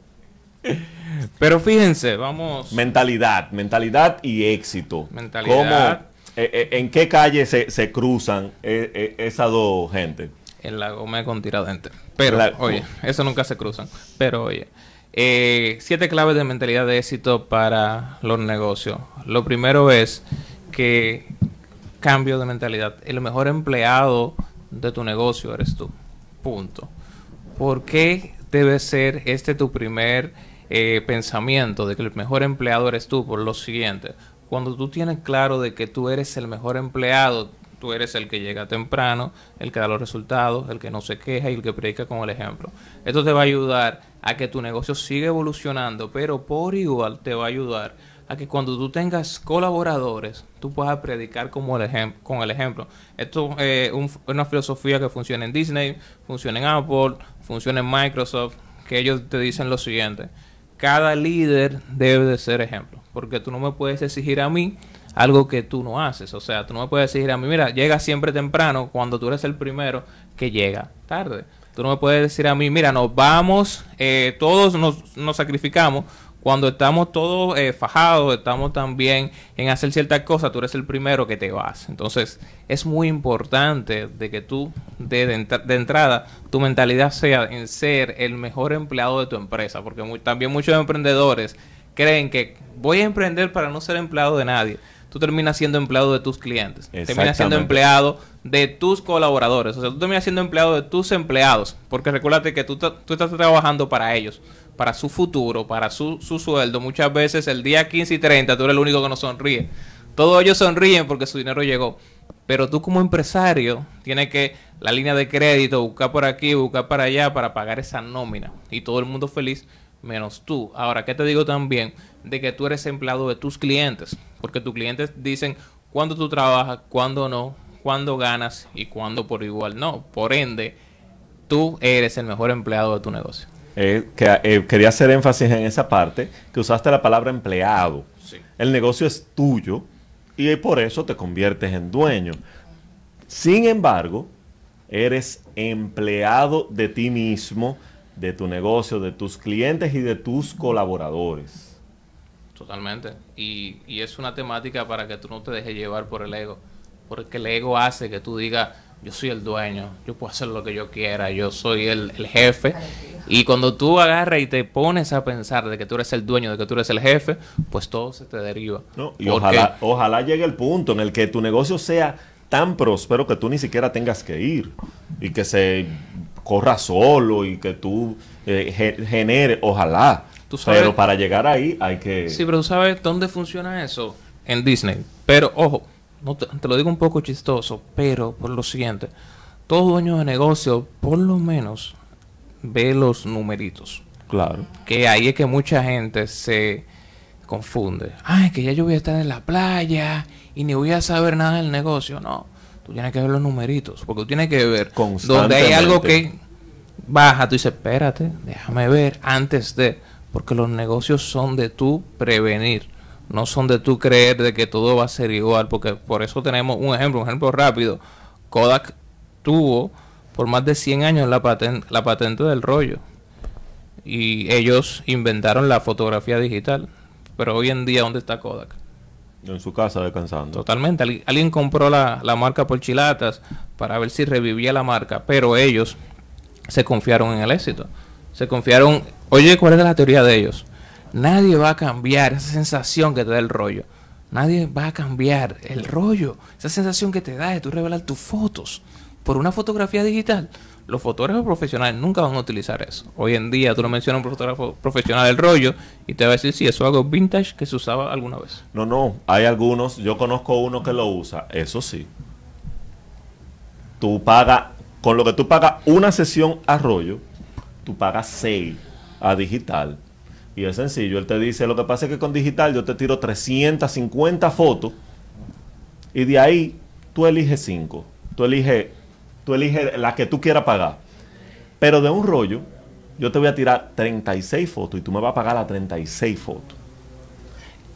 Pero fíjense, vamos... Mentalidad y éxito. Mentalidad. ¿Cómo? ¿En qué calle se cruzan esas dos gente? En la Gómez con Tiradente. Pero, oye, eso nunca se cruzan. Pero, oye, 7 claves de mentalidad de éxito para los negocios. Lo primero es que cambio de mentalidad. El mejor empleado de tu negocio eres tú. Punto. ¿Por qué debe ser este tu primer pensamiento de que el mejor empleado eres tú? Por lo siguiente: cuando tú tienes claro de que tú eres el mejor empleado, tú eres el que llega temprano, el que da los resultados, el que no se queja y el que predica con el ejemplo. Esto te va a ayudar a que tu negocio siga evolucionando, pero por igual te va a ayudar a que cuando tú tengas colaboradores, tú puedas predicar como con el ejemplo. Esto es una filosofía que funciona en Disney, funciona en Apple, funciona en Microsoft, que ellos te dicen lo siguiente: cada líder debe de ser ejemplo, porque tú no me puedes exigir a mí algo que tú no haces. O sea, tú no me puedes decir a mí, mira, llega siempre temprano cuando tú eres el primero que llega tarde. Tú no me puedes decir a mí, mira, nos vamos, todos nos sacrificamos cuando estamos todos fajados, estamos también en hacer ciertas cosas, tú eres el primero que te vas. Entonces, es muy importante de que tú, de entrada, tu mentalidad sea en ser el mejor empleado de tu empresa, porque también muchos emprendedores creen que voy a emprender para no ser empleado de nadie. Tú terminas siendo empleado de tus clientes, terminas siendo empleado de tus colaboradores, o sea, tú terminas siendo empleado de tus empleados, porque recuérdate que tú estás trabajando para ellos, para su futuro, para su sueldo. Muchas veces el día 15 y 30 tú eres el único que no sonríe. Todos ellos sonríen porque su dinero llegó, pero tú como empresario tienes que la línea de crédito, buscar por aquí, buscar para allá para pagar esa nómina, y todo el mundo feliz menos tú. Ahora, ¿qué te digo también? De que tú eres empleado de tus clientes, porque tus clientes dicen cuándo tú trabajas, cuándo no, cuándo ganas y cuándo por igual no. Por ende, tú eres el mejor empleado de tu negocio. Quería hacer énfasis en esa parte, que usaste la palabra empleado. Sí. El negocio es tuyo y por eso te conviertes en dueño. Sin embargo, eres empleado de ti mismo, de tu negocio, de tus clientes y de tus colaboradores. Totalmente. Y es una temática para que tú no te dejes llevar por el ego, porque el ego hace que tú digas, yo soy el dueño, yo puedo hacer lo que yo quiera, yo soy el jefe. Y cuando tú agarras y te pones a pensar de que tú eres el dueño, de que tú eres el jefe, pues todo se te deriva. No, y ojalá llegue el punto en el que tu negocio sea tan próspero que tú ni siquiera tengas que ir y que se corra solo y que tú genere, ojalá. ¿Tú sabes? Pero para llegar ahí hay que... Sí, pero tú sabes dónde funciona eso, en Disney. Pero ojo, no te lo digo un poco chistoso, pero por lo siguiente, todo dueño de negocio por lo menos ve los numeritos. Claro. Que ahí es que mucha gente se confunde. Ay, que ya yo voy a estar en la playa y ni voy a saber nada del negocio. No, tú tienes que ver los numeritos, porque tú tienes que ver donde hay algo que baja, tú dices, espérate, déjame ver antes de, porque los negocios son de tú prevenir, no son de tú creer de que todo va a ser igual, porque por eso tenemos un ejemplo rápido. Kodak tuvo por más de 100 años la patente del rollo, y ellos inventaron la fotografía digital, pero hoy en día, ¿dónde está Kodak? En su casa descansando. Totalmente. Alguien compró la marca por chilatas para ver si revivía la marca, pero ellos se confiaron en el éxito. Se confiaron... Oye, ¿cuál es la teoría de ellos? Nadie va a cambiar esa sensación que te da el rollo. Nadie va a cambiar el rollo. Esa sensación que te da de tú revelar tus fotos por una fotografía digital. Los fotógrafos profesionales nunca van a utilizar eso. Hoy en día tú lo mencionas a un fotógrafo profesional del rollo y te va a decir, sí, eso es algo vintage que se usaba alguna vez. No, hay algunos, yo conozco uno que lo usa, eso sí. Tú pagas, con lo que tú pagas una sesión a rollo, tú pagas 6 a digital. Y es sencillo, él te dice, lo que pasa es que con digital yo te tiro 350 fotos y de ahí tú eliges 5, tú eliges la que tú quieras pagar. Pero de un rollo, yo te voy a tirar 36 fotos y tú me vas a pagar las 36 fotos.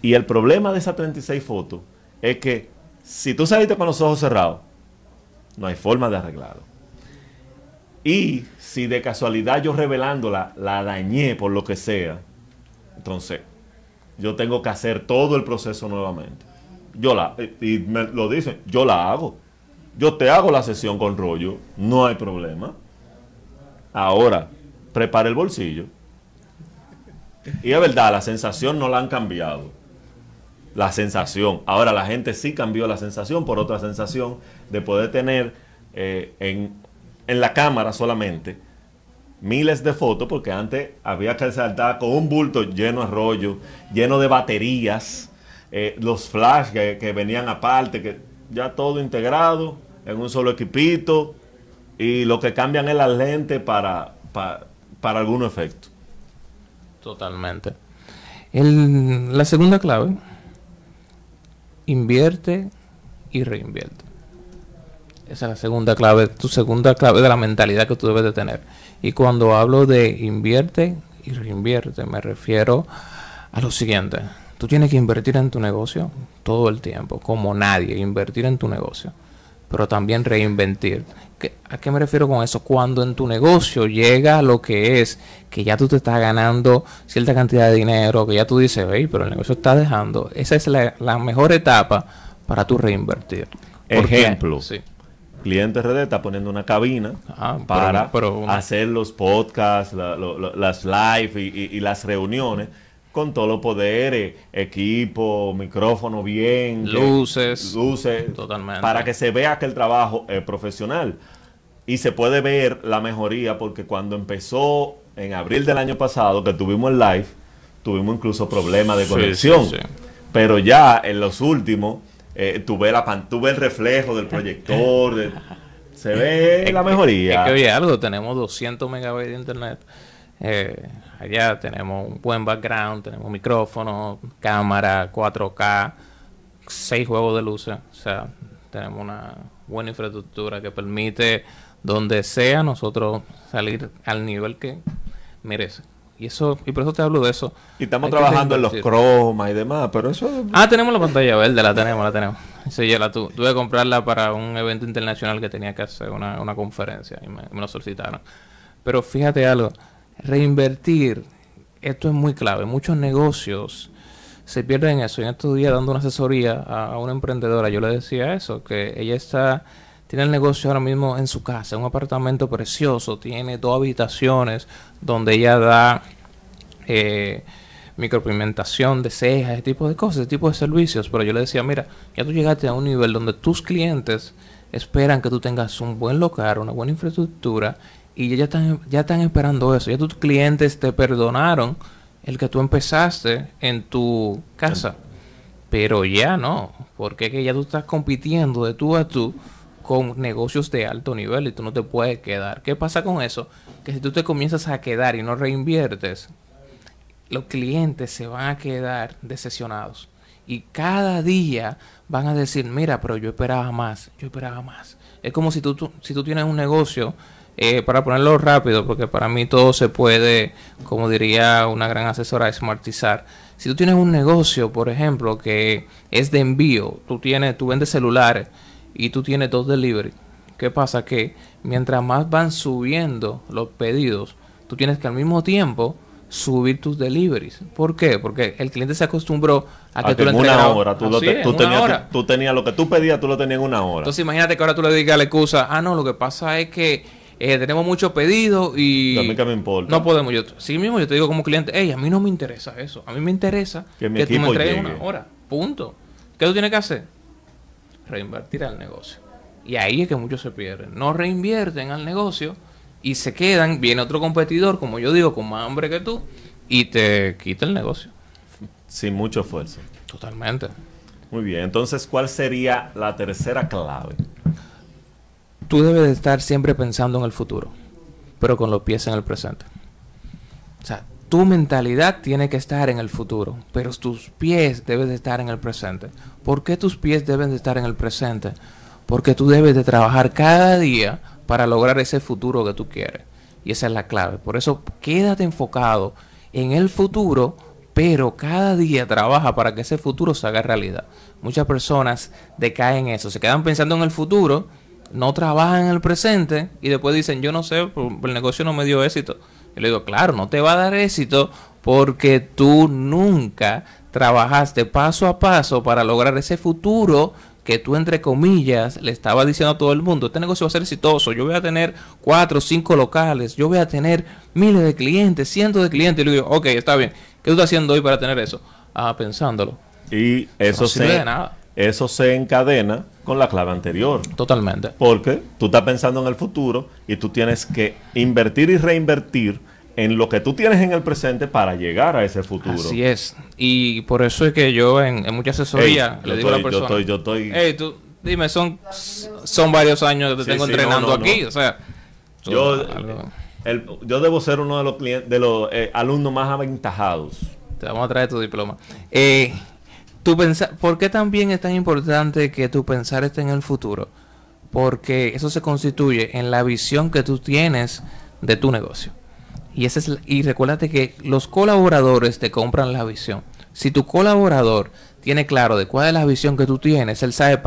Y el problema de esas 36 fotos es que si tú saliste con los ojos cerrados, no hay forma de arreglarlo. Y si de casualidad yo revelándola la dañé por lo que sea, entonces yo tengo que hacer todo el proceso nuevamente. Y me lo dicen, yo la hago. Yo te hago la sesión con rollo, no hay problema. Ahora, prepara el bolsillo. Y es verdad, la sensación no la han cambiado. La sensación. Ahora la gente sí cambió la sensación por otra sensación de poder tener en la cámara solamente, miles de fotos, porque antes había que saltar con un bulto lleno de rollo, lleno de baterías, los flash que venían aparte, que ya todo integrado en un solo equipito, y lo que cambian es la lente para algún efecto. Totalmente. La segunda clave, invierte y reinvierte. Esa es la segunda clave, tu segunda clave de la mentalidad que tú debes de tener. Y cuando hablo de invierte y reinvierte, me refiero a lo siguiente. Tú tienes que invertir en tu negocio todo el tiempo, como nadie, invertir en tu negocio, pero también reinventir. ¿A qué me refiero con eso? Cuando en tu negocio llega lo que es, que ya tú te estás ganando cierta cantidad de dinero, que ya tú dices, hey, pero el negocio está dejando, esa es la mejor etapa para tú reinvertir. Ejemplo. Sí. Cliente RD está poniendo una cabina para hacer los podcasts, las live y las reuniones con todos los poderes, equipo, micrófono bien, luces, totalmente, para que se vea que el trabajo es profesional. Y se puede ver la mejoría porque cuando empezó en abril del año pasado, que tuvimos el live, tuvimos incluso problemas de conexión. Sí, sí, sí. Pero ya en los últimos... tuve el reflejo del proyector, se ve la mejoría. Es que oye algo, tenemos 200 megabytes de internet, allá tenemos un buen background, tenemos micrófono, cámara, 4K, 6 juegos de luces, o sea, tenemos una buena infraestructura que permite donde sea nosotros salir al nivel que merece. Y eso, y por eso te hablo de eso. Y estamos trabajando en los cromas y demás, pero eso... tenemos la pantalla verde, la tenemos. Sí, yo tuve que comprarla para un evento internacional que tenía que hacer, una conferencia, y me lo solicitaron. Pero fíjate algo, reinvertir, esto es muy clave. Muchos negocios se pierden en eso. Y en estos días, dando una asesoría a una emprendedora, yo le decía eso, que ella tiene el negocio ahora mismo en su casa, un apartamento precioso, tiene 2 habitaciones donde ella da micropigmentación de cejas, ese tipo de cosas, ese tipo de servicios. Pero yo le decía, mira, ya tú llegaste a un nivel donde tus clientes esperan que tú tengas un buen local, una buena infraestructura, y ya están esperando eso. Ya tus clientes te perdonaron el que tú empezaste en tu casa, pero ya no, porque es que ya tú estás compitiendo de tú a tú con negocios de alto nivel y tú no te puedes quedar. ¿Qué pasa con eso? Que si tú te comienzas a quedar y no reinviertes, los clientes se van a quedar decepcionados. Y cada día van a decir, mira, pero yo esperaba más, yo esperaba más. Es como si tú tienes un negocio, para ponerlo rápido, porque para mí todo se puede, como diría una gran asesora, smartizar. Si tú tienes un negocio, por ejemplo, que es de envío, tú vendes celulares, y tú tienes 2 delivery. ¿Qué pasa? Que mientras más van subiendo los pedidos, tú tienes que al mismo tiempo subir tus deliveries. ¿Por qué? Porque el cliente se acostumbró a que tú le entregabas. Tú tenías lo que tú pedías, tú lo tenías en 1 hora. Entonces imagínate que ahora tú le digas la excusa, no, lo que pasa es que tenemos muchos pedidos y... A mí que me importa. No podemos. Sí mismo yo te digo como cliente, hey, a mí no me interesa eso. A mí me interesa que tú me entregues en 1 hora. Punto. ¿Qué tú tienes que hacer? Reinvertir al negocio. Y ahí es que muchos se pierden. No reinvierten al negocio y se quedan. Viene otro competidor, como yo digo, con más hambre que tú y te quita el negocio. Sin mucho esfuerzo. Totalmente. Muy bien. Entonces, ¿cuál sería la tercera clave? Tú debes de estar siempre pensando en el futuro, pero con los pies en el presente. O sea, tu mentalidad tiene que estar en el futuro, pero tus pies deben de estar en el presente. ¿Por qué tus pies deben de estar en el presente? Porque tú debes de trabajar cada día para lograr ese futuro que tú quieres. Y esa es la clave. Por eso quédate enfocado en el futuro, pero cada día trabaja para que ese futuro se haga realidad. Muchas personas decaen en eso. Se quedan pensando en el futuro, no trabajan en el presente y después dicen, yo no sé, el negocio no me dio éxito. Yo le digo, claro, no te va a dar éxito porque tú nunca trabajaste paso a paso para lograr ese futuro que tú, entre comillas, le estabas diciendo a todo el mundo. Este negocio va a ser exitoso, yo voy a tener 4 o 5 locales, yo voy a tener miles de clientes, cientos de clientes. Y le digo, ok, está bien, ¿qué tú estás haciendo hoy para tener eso? Pensándolo. Y eso no sirve de nada. eso se encadena con la clave anterior. Totalmente. Porque tú estás pensando en el futuro y tú tienes que invertir y reinvertir en lo que tú tienes en el presente para llegar a ese futuro. Así es. Y por eso es que yo en mucha asesoría le digo a la persona... Yo estoy... Hey, tú, dime, son varios años que te tengo entrenando aquí. No. O sea... Yo debo ser uno de los clientes, de los alumnos más aventajados. Te vamos a traer tu diploma. ¿Por qué también es tan importante que tu pensar esté en el futuro? Porque eso se constituye en la visión que tú tienes de tu negocio. Y recuérdate que los colaboradores te compran la visión. Si tu colaborador tiene claro de cuál es la visión que tú tienes, él sabe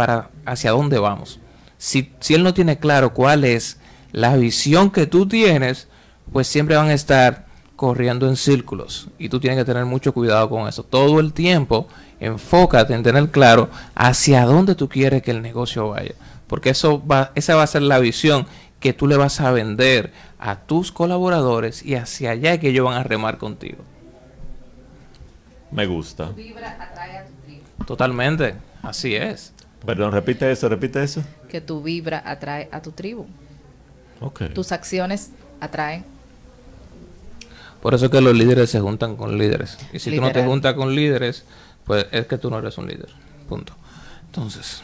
hacia dónde vamos. Si él no tiene claro cuál es la visión que tú tienes, pues siempre van a estar corriendo en círculos. Y tú tienes que tener mucho cuidado con eso. Todo el tiempo enfócate en tener claro hacia dónde tú quieres que el negocio vaya. Porque esa va a ser la visión que tú le vas a vender a tus colaboradores, y hacia allá es que ellos van a remar contigo. Me gusta. Totalmente, así es. Perdón, repite eso. Que tu vibra atrae a tu tribu. Okay. Tus acciones atraen. Por eso es que los líderes se juntan con líderes. Y si tú no te juntas con líderes, pues es que tú no eres un líder. Punto. Entonces...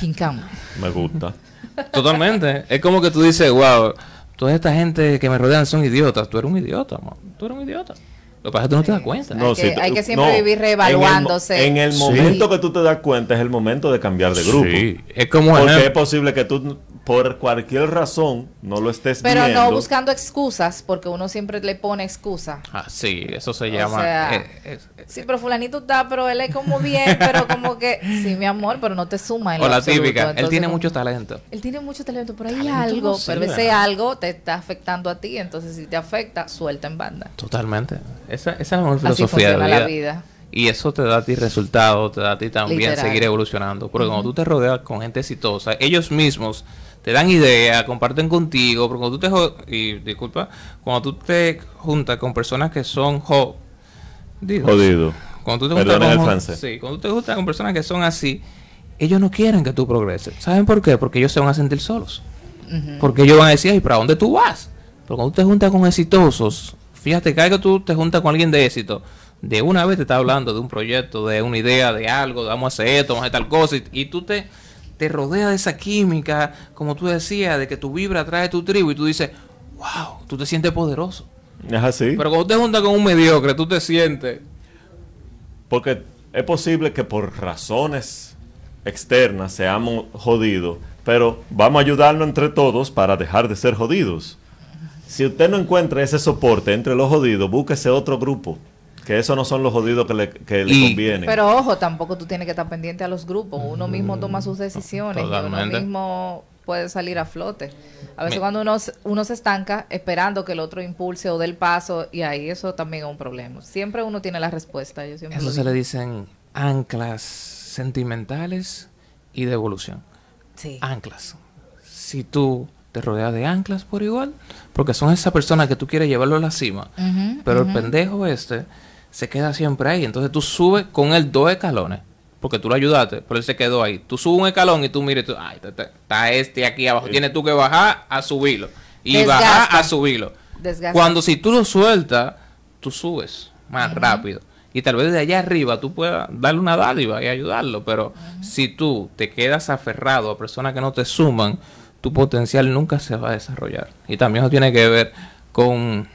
Quincama. Me gusta. Totalmente. Es como que tú dices, wow, toda esta gente que me rodean son idiotas. Tú eres un idiota, man. Tú eres un idiota. Lo que pasa es que tú no te das cuenta. Hay que siempre vivir reevaluándose. En el momento que tú te das cuenta es el momento de cambiar de grupo. Sí. Es como... Porque es posible que tú, por cualquier razón, no lo estés viendo. Pero no buscando excusas, porque uno siempre le pone excusa. Ah, sí, eso se llama... O sea, sí, pero fulanito está, pero él es como bien, pero como que... Sí, mi amor, pero no te suma en lo absoluto. O la típica, entonces, él tiene mucho talento. Él tiene mucho talento, pero hay algo, pero ese algo te está afectando a ti. Entonces, si te afecta, suelta en banda. Totalmente. Esa es la mejor filosofía de la vida. Y eso te da a ti resultados, te da a ti también seguir evolucionando. Porque cuando tú te rodeas con gente exitosa, ellos mismos te dan ideas, comparten contigo. Pero cuando tú te juntas con personas que son jodidos. Perdón, es el francés. Sí, cuando tú te juntas con personas que son así, ellos no quieren que tú progreses. ¿Saben por qué? Porque ellos se van a sentir solos. Porque ellos van a decir, ay, ¿para dónde tú vas? Pero cuando tú te juntas con exitosos, fíjate, cada vez que tú te juntas con alguien de éxito, de una vez te está hablando de un proyecto, de una idea, de algo, vamos a hacer esto, vamos a hacer tal cosa, y tú te rodeas de esa química, como tú decías, de que tu vibra atrae a tu tribu, y tú dices, wow, tú te sientes poderoso. Es así. Pero cuando te juntas con un mediocre, tú te sientes... Porque es posible que por razones externas seamos jodidos, pero vamos a ayudarnos entre todos para dejar de ser jodidos. Si usted no encuentra ese soporte entre los jodidos, búsquese otro grupo. Que esos no son los jodidos que le convienen. Pero ojo, tampoco tú tienes que estar pendiente a los grupos. Uno mismo toma sus decisiones. Totalmente. Y uno mismo puede salir a flote. A veces cuando uno se estanca esperando que el otro impulse o dé el paso, y ahí eso también es un problema. Siempre uno tiene la respuesta. Eso se le dicen anclas sentimentales y de evolución. Sí. Anclas. Si tú... te rodeas de anclas por igual, porque son esas personas que tú quieres llevarlo a la cima, pero el pendejo este se queda siempre ahí, entonces tú subes con él 2 escalones, porque tú lo ayudaste, pero él se quedó ahí, tú subes 1 escalón y tú miras, ay, está este aquí abajo, tienes tú que bajar a subirlo, y bajar a subirlo, cuando si tú lo sueltas, tú subes más rápido, y tal vez de allá arriba tú puedas darle una dádiva y ayudarlo, pero si tú te quedas aferrado a personas que no te suman, tu potencial nunca se va a desarrollar. Y también eso tiene que ver con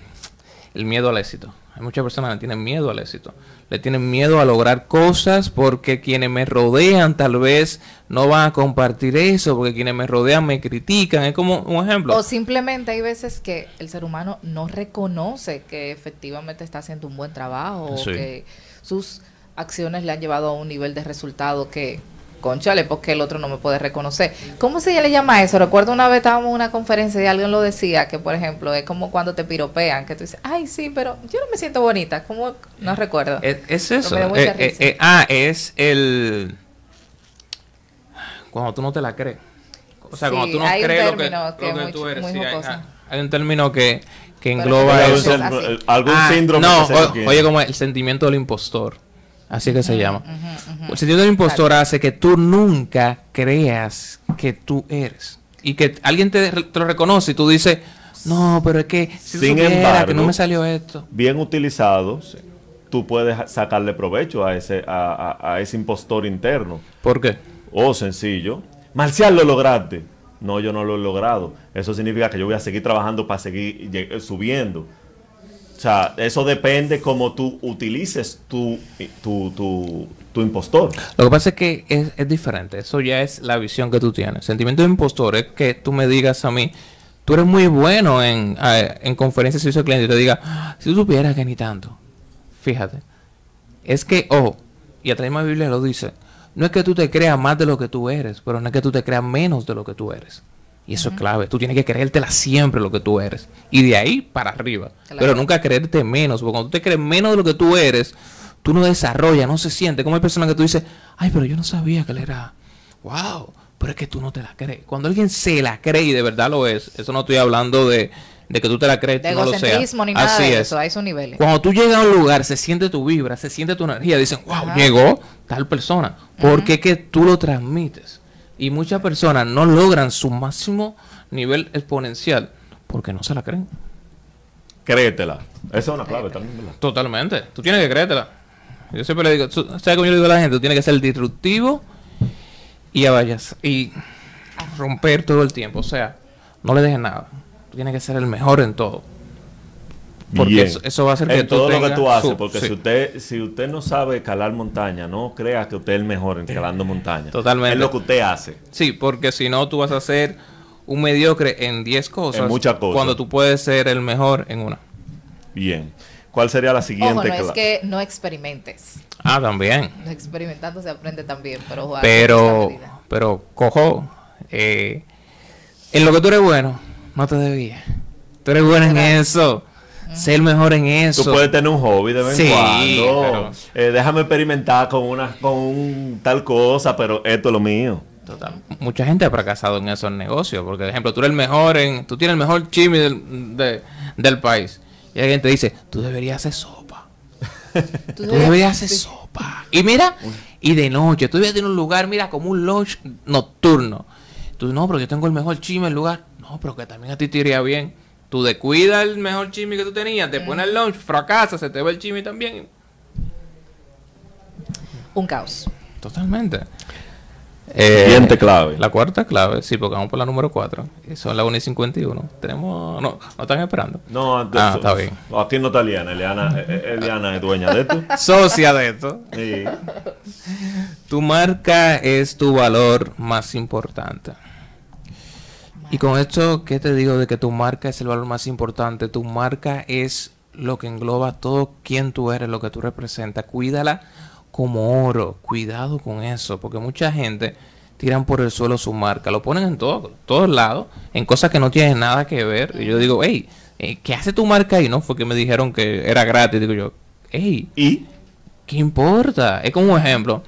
el miedo al éxito. Hay muchas personas que tienen miedo al éxito. Le tienen miedo a lograr cosas porque quienes me rodean tal vez no van a compartir eso, porque quienes me rodean me critican. Es como un ejemplo. O simplemente hay veces que el ser humano no reconoce que efectivamente está haciendo un buen trabajo, o que sus acciones le han llevado a un nivel de resultado que... Conchale, porque el otro no me puede reconocer. ¿Cómo se le llama eso? Recuerdo una vez estábamos en una conferencia y alguien lo decía, que por ejemplo es como cuando te piropean, que tú dices, ay sí, pero yo no me siento bonita. ¿Cómo? No recuerdo. Es eso. Es el... Cuando tú no te la crees. O sea, sí, cuando tú no crees lo que tú eres. Sí, hay un término que engloba eso. Algún síndrome. No, oye, como el sentimiento del impostor. Así que se llama. El sentido del impostor hace que tú nunca creas que tú eres. Y que alguien te lo reconoce y tú dices, no, pero es que si sin embargo, que no me salió esto. Bien utilizado, tú puedes sacarle provecho a ese impostor interno. ¿Por qué? Oh, sencillo. Marcial, lo lograste. No, yo no lo he logrado. Eso significa que yo voy a seguir trabajando para seguir subiendo. O sea, eso depende cómo tú utilices tu impostor. Lo que pasa es que es diferente. Eso ya es la visión que tú tienes. Sentimiento de impostor es que tú me digas a mí, tú eres muy bueno en conferencias y servicio al cliente. Y te diga, si tú supieras que ni tanto. Fíjate. Es que, ojo, y a través de la Biblia lo dice, no es que tú te creas más de lo que tú eres, pero no es que tú te creas menos de lo que tú eres. Y eso es clave. Tú tienes que creértela siempre lo que tú eres. Y de ahí para arriba. Claro. Pero nunca creerte menos. Porque cuando tú te crees menos de lo que tú eres, tú no desarrollas, no se siente. Como hay personas que tú dices, ay, pero yo no sabía que él era... ¡Wow! Pero es que tú no te la crees. Cuando alguien se la cree y de verdad lo es, eso no estoy hablando de que tú te la crees, de egocentrismo ni nada de eso, a esos niveles. Cuando tú llegas a un lugar, se siente tu vibra, se siente tu energía. Dicen, wow, llegó tal persona. Porque es que tú lo transmites. Y muchas personas no logran su máximo nivel exponencial porque no se la creen. Créetela. Esa es una clave también, ¿verdad? Totalmente. Tú tienes que creértela. Yo siempre le digo, ¿sabes cómo yo le digo a la gente? Tú tienes que ser disruptivo y romper todo el tiempo. O sea, no le dejes nada. Tú tienes que ser el mejor en todo. Porque eso va a hacer que todo lo que tú haces, porque si usted no sabe calar montaña, no crea que usted es el mejor en calando montaña. Totalmente. Es lo que usted hace. Sí, porque si no, tú vas a ser un mediocre en 10 cosas. En muchas cosas. Cuando tú puedes ser el mejor en una. Bien. ¿Cuál sería la siguiente? Ojo, no es que no experimentes. Ah, también. Experimentando se aprende también, pero... Ojo, pero cojo, en lo que tú eres bueno, no te debías. Tú eres bueno en eso. Ser mejor en eso. Tú puedes tener un hobby de vez en cuando. Pero... déjame experimentar con tal cosa, pero esto es lo mío. Total. Mucha gente ha fracasado en esos negocios. Porque, por ejemplo, tú eres el mejor en... Tú tienes el mejor chimi del país. Y alguien te dice, tú deberías hacer sopa. tú deberías hacer sopa. Y mira, y de noche. Tú deberías tener un lugar, mira, como un lodge nocturno. Tú, no, pero yo tengo el mejor chimi en el lugar. No, pero que también a ti te iría bien. Tú descuidas el mejor chimi que tú tenías, te pones el lunch, fracasa, se te va el chimi también. Un caos. Totalmente. Siguiente clave. La cuarta clave, sí, porque vamos por la número 4. Son las 1:51. Tenemos... No están esperando. No, antes. Ah, está bien. Aquí no está Eliana. Eliana es dueña de esto. Socia de esto. Sí. Tu marca es tu valor más importante. Y con esto, ¿qué te digo de que tu marca es el valor más importante? Tu marca es lo que engloba todo quien tú eres, lo que tú representas. Cuídala como oro. Cuidado con eso, porque mucha gente tiran por el suelo su marca. Lo ponen en todos lados, en cosas que no tienen nada que ver. Y yo digo, hey, ¿qué hace tu marca ahí? No, fue que me dijeron que era gratis. Digo yo, hey, ¿y qué importa? Es como un ejemplo.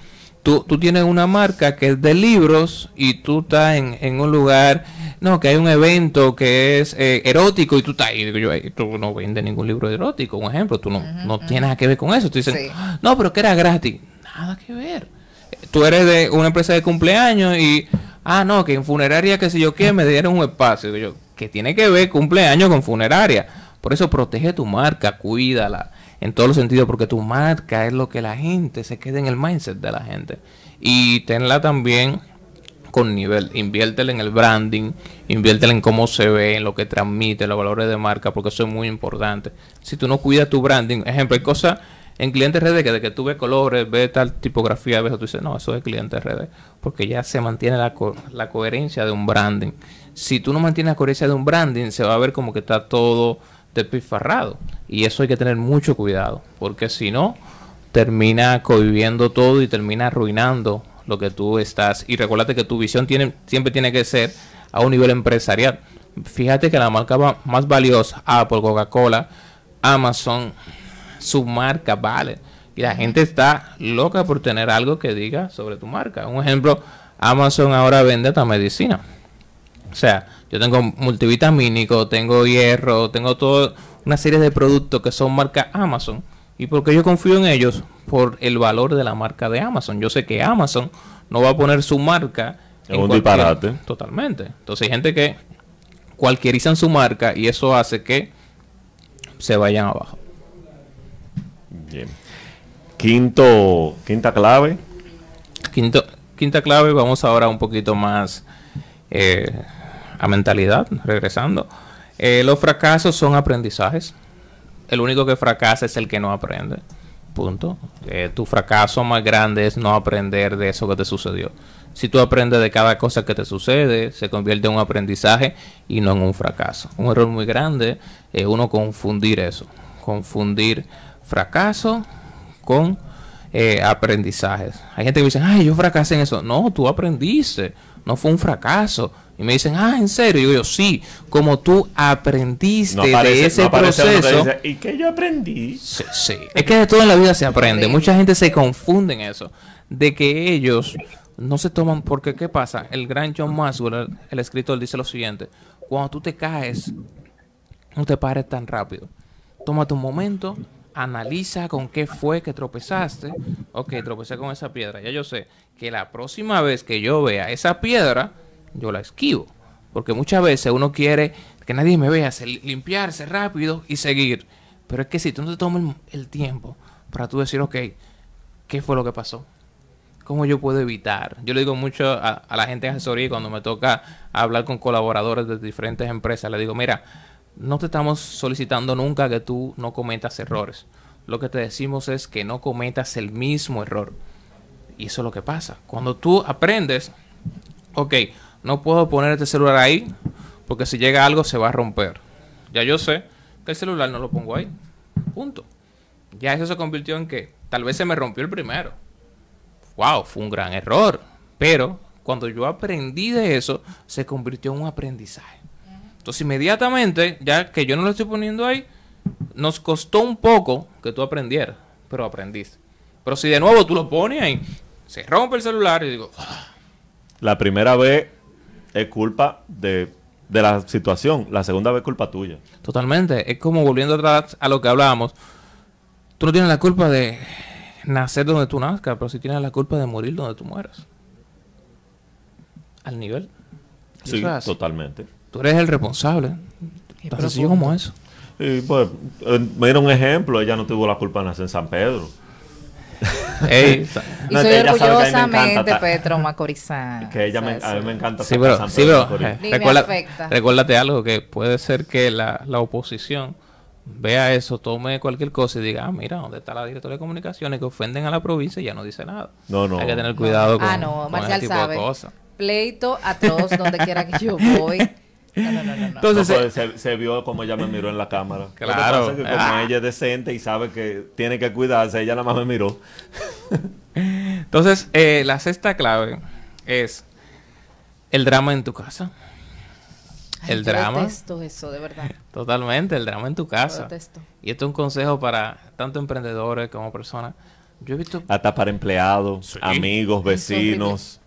Tú tienes una marca que es de libros y tú estás en un lugar, no, que hay un evento que es erótico y tú estás ahí. Digo yo, tú no vendes ningún libro erótico, un ejemplo, tú no tienes nada que ver con eso. Tú dices, no, pero que era gratis. Nada que ver. Tú eres de una empresa de cumpleaños y, no, que en funeraria, que si yo qué, me dieron un espacio. Digo yo, que tiene que ver cumpleaños con funeraria. Por eso protege tu marca, cuídala. En todos los sentidos, porque tu marca es lo que la gente se queda en el mindset de la gente. Y tenla también con nivel. Inviértela en el branding, inviértela en cómo se ve, en lo que transmite, los valores de marca, porque eso es muy importante. Si tú no cuidas tu branding, ejemplo, hay cosas en Cliente RD que de que tú ves colores, ves tal tipografía, ves, tú dices, no, eso es Cliente RD, porque ya se mantiene la coherencia de un branding. Si tú no mantienes la coherencia de un branding, se va a ver como que está todo despifarrado. Y eso hay que tener mucho cuidado, porque si no, termina cohibiendo todo y termina arruinando lo que tú estás. Y recuérdate que tu visión siempre tiene que ser a un nivel empresarial. Fíjate que la marca más valiosa, Apple, Coca-Cola, Amazon, su marca vale. Y la gente está loca por tener algo que diga sobre tu marca. Un ejemplo, Amazon ahora vende hasta medicina. O sea, yo tengo multivitamínico, tengo hierro, tengo toda una serie de productos que son marca Amazon, ¿Y por qué yo confío en ellos? Por el valor de la marca de Amazon. Yo sé que Amazon no va a poner su marca en un disparate. Totalmente. Entonces hay gente que cualquierizan su marca y eso hace que se vayan abajo. Bien. Quinta clave. Quinta clave, vamos ahora un poquito más a mentalidad, regresando. Los fracasos son aprendizajes. El único que fracasa es el que no aprende. Punto. Tu fracaso más grande es no aprender de eso que te sucedió. Si tú aprendes de cada cosa que te sucede, se convierte en un aprendizaje y no en un fracaso. Un error muy grande es uno confundir eso. Confundir fracaso con aprendizajes. Hay gente que dice, ay, yo fracasé en eso. No, tú aprendiste. No fue un fracaso. Y me dicen, ah, ¿en serio? Y yo, sí, como tú aprendiste de ese proceso. ¿Y qué yo aprendí? Sí, sí. Es que de todo en la vida se aprende. Mucha gente se confunde en eso. De que ellos no se toman, porque ¿qué pasa? El gran John Maxwell, el escritor, dice lo siguiente. Cuando tú te caes, no te pares tan rápido. Tómate un momento, analiza con qué fue que tropezaste. Ok, tropecé con esa piedra. Ya yo sé que la próxima vez que yo vea esa piedra, yo la esquivo, porque muchas veces uno quiere que nadie me vea, limpiarse rápido y seguir. Pero es que si tú no te tomas el tiempo para tú decir, ok, ¿qué fue lo que pasó? ¿Cómo yo puedo evitar? Yo le digo mucho a la gente de asesoría, cuando me toca hablar con colaboradores de diferentes empresas, le digo, mira, no te estamos solicitando nunca que tú no cometas errores. Lo que te decimos es que no cometas el mismo error. Y eso es lo que pasa. Cuando tú aprendes, ok, no puedo poner este celular ahí porque si llega algo se va a romper. Ya yo sé que el celular no lo pongo ahí. Punto. Ya eso se convirtió en que tal vez se me rompió el primero. Wow, fue un gran error. Pero cuando yo aprendí de eso, se convirtió en un aprendizaje. Entonces inmediatamente, ya que yo no lo estoy poniendo ahí, nos costó un poco que tú aprendieras, pero aprendiste. Pero si de nuevo tú lo pones ahí, se rompe el celular y digo... La primera vez... es culpa de la situación. La segunda vez es culpa tuya. Totalmente. Es como volviendo atrás a lo que hablábamos. Tú no tienes la culpa de nacer donde tú nazcas, pero sí tienes la culpa de morir donde tú mueras. Al nivel. Sí, totalmente. Tú eres el responsable. Tan sencillo como eso. Y pues, me dieron un ejemplo. Ella no tuvo la culpa de nacer en San Pedro. Ey, no, y soy orgullosamente Petro Macorizán. Que ella a mí me encanta. Sí, pero, recuérdate algo, que puede ser que la oposición vea eso, tome cualquier cosa y diga, ah, mira, ¿dónde está la directora de comunicaciones? Que ofenden a la provincia y ya no dice nada. No, no. Hay que tener cuidado con, Marcial ese tipo sabe, de cosas. Pleito atroz donde quiera que yo voy. No. Entonces no, se vio como ella me miró en la cámara. Claro. Lo que pasa es que como ella es decente y sabe que tiene que cuidarse, ella nada más me miró. Entonces, la sexta clave es el drama en tu casa. El drama. Yo detesto eso, de verdad. Totalmente, el drama en tu casa. Yo detesto. Y esto es un consejo para tanto emprendedores como personas. Yo he visto... Hasta para empleados, sí, amigos, vecinos...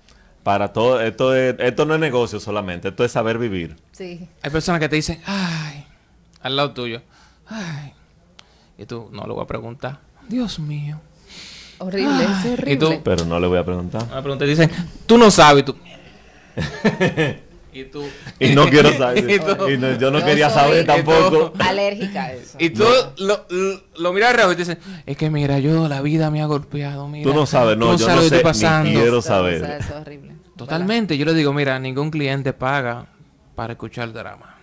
Para todo, esto no es negocio solamente, esto es saber vivir. Sí. Hay personas que te dicen, ay, al lado tuyo, ay, y tú no le voy a preguntar, Dios mío. Horrible, ay, es horrible. Y tú, pero no le voy a preguntar. Me preguntan, dicen, tú no sabes, tú. Y tú. Y no quiero saber. Y tú, y no, yo no quería saber tampoco. Tú, alérgica a eso. Y tú no. lo miras raro y te dicen, es que mira, yo la vida me ha golpeado. Mira, tú no sabes, no, yo no sé, pasando. Ni quiero saber. Eso es horrible. Totalmente, ¿verdad? Yo le digo, mira, ningún cliente paga para escuchar drama.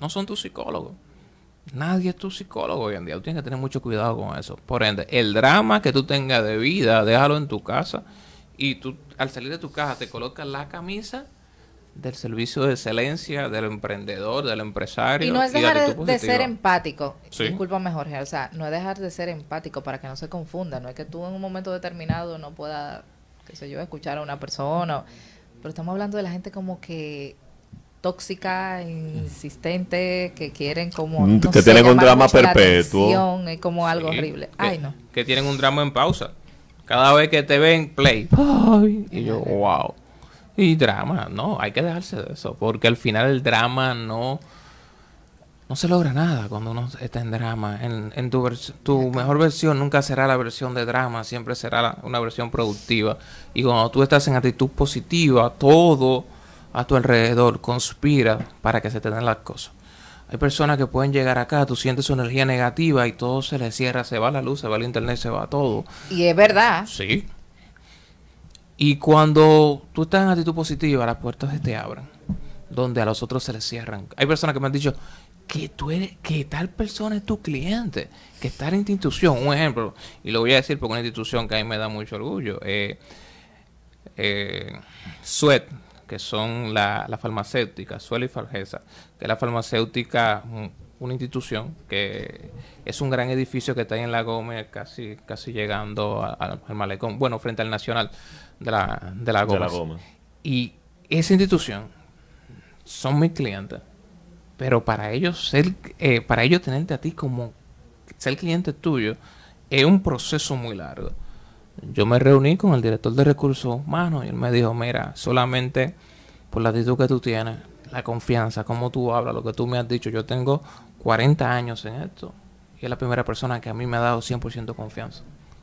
No son tus psicólogos. Nadie es tu psicólogo hoy en día. Tú tienes que tener mucho cuidado con eso. Por ende, el drama que tú tengas de vida, déjalo en tu casa. Y tú, al salir de tu casa, te colocas la camisa del servicio de excelencia, del emprendedor, del empresario. Y no es dejar de ser empático. Sí. Discúlpame, Jorge. O sea, no es dejar de ser empático para que no se confunda. No es que tú en un momento determinado no puedas, qué sé yo, escuchar a una persona. Pero estamos hablando de la gente como que tóxica, insistente, que quieren como... No que sé, tienen un drama perpetuo. Es como algo horrible. Ay, no. Que tienen un drama en pausa. Cada vez que te ven, play. Ay, y yo, wow. Y drama, no, hay que dejarse de eso, porque al final el drama no no se logra nada cuando uno está en drama. En tu mejor versión nunca será la versión de drama, siempre será una versión productiva. Y cuando tú estás en actitud positiva, todo a tu alrededor conspira para que se te den las cosas. Hay personas que pueden llegar acá, tú sientes su energía negativa y todo se les cierra, se va la luz, se va el internet, se va todo. Y es verdad. Sí. Y cuando tú estás en actitud positiva, las puertas se te abren, donde a los otros se les cierran. Hay personas que me han dicho que tal persona es tu cliente, que tal institución, un ejemplo, y lo voy a decir porque una institución que a mí me da mucho orgullo, Suet, que son la farmacéutica, Suelo y Fargesa, que es la farmacéutica, una institución que es un gran edificio que está ahí en La Gómez, casi llegando al malecón, bueno, frente al Nacional de la Gómez. De La Gómez. Y esa institución son mis clientes, pero para ellos tenerte a ti como ser cliente tuyo es un proceso muy largo. Yo me reuní con el director de recursos humanos y él me dijo, mira, solamente por la actitud que tú tienes, la confianza, cómo tú hablas, lo que tú me has dicho, yo tengo 40 años en esto y es la primera persona que a mí me ha dado 100% confianza.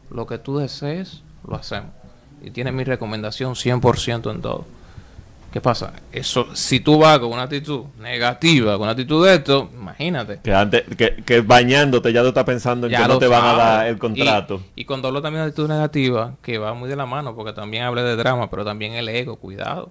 Lo que tú desees, lo hacemos. Y tienes mi recomendación 100% en todo. ¿Qué pasa? Eso, si tú vas con una actitud negativa, con una actitud de esto, imagínate. Que antes, que bañándote ya tú estás pensando en que no te van a dar el contrato. Y cuando hablo también de actitud negativa, que va muy de la mano, porque también hablé de drama, pero también el ego, cuidado.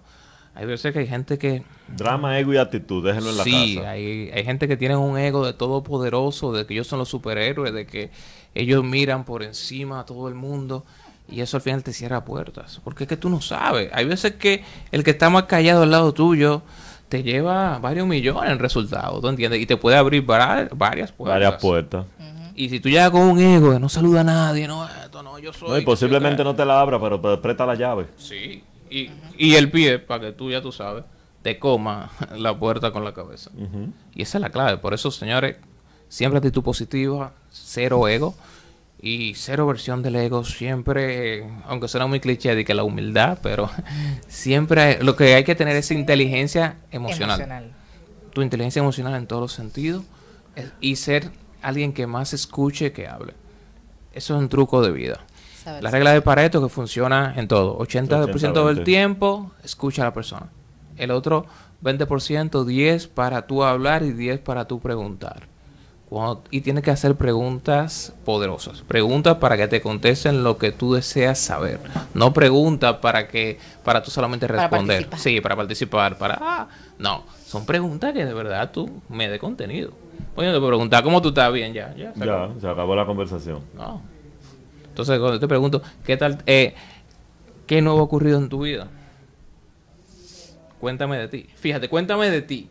Hay veces que hay gente que... Drama, ego y actitud, déjenlo en la casa. Sí, hay gente que tiene un ego de todopoderoso, de que ellos son los superhéroes, de que ellos miran por encima a todo el mundo. Y eso al final te cierra puertas. Porque es que tú no sabes. Hay veces que el que está más callado al lado tuyo te lleva varios millones en resultados. ¿Tú entiendes? Y te puede abrir varias puertas. Varias puertas. Uh-huh. Y si tú llegas con un ego que no saluda a nadie, no, esto no, yo soy. No, y posiblemente no te la abra, pero presta la llave. Sí. Y, y el pie, para que tú ya tú sabes, te coma la puerta con la cabeza. Uh-huh. Y esa es la clave. Por eso, señores, siempre actitud positiva, cero ego. Y cero versión del ego, siempre, aunque suena muy cliché de que la humildad, pero siempre lo que hay que tener es inteligencia emocional. Tu inteligencia emocional en todos los sentidos y ser alguien que más escuche que hable. Eso es un truco de vida. La regla de Pareto que funciona en todo. 80% del tiempo, escucha a la persona. El otro 20%, 10 para tú hablar y 10 para tú preguntar. Y tienes que hacer preguntas poderosas. Preguntas para que te contesten lo que tú deseas saber. No preguntas para tú solamente responder. Para sí, para participar. No, son preguntas que de verdad tú me dé contenido. Oye, te preguntas cómo tú estás bien ya. Se acabó la conversación. No. Entonces, cuando te pregunto, ¿qué tal? ¿Qué nuevo ha ocurrido en tu vida? Cuéntame de ti. Fíjate, cuéntame de ti.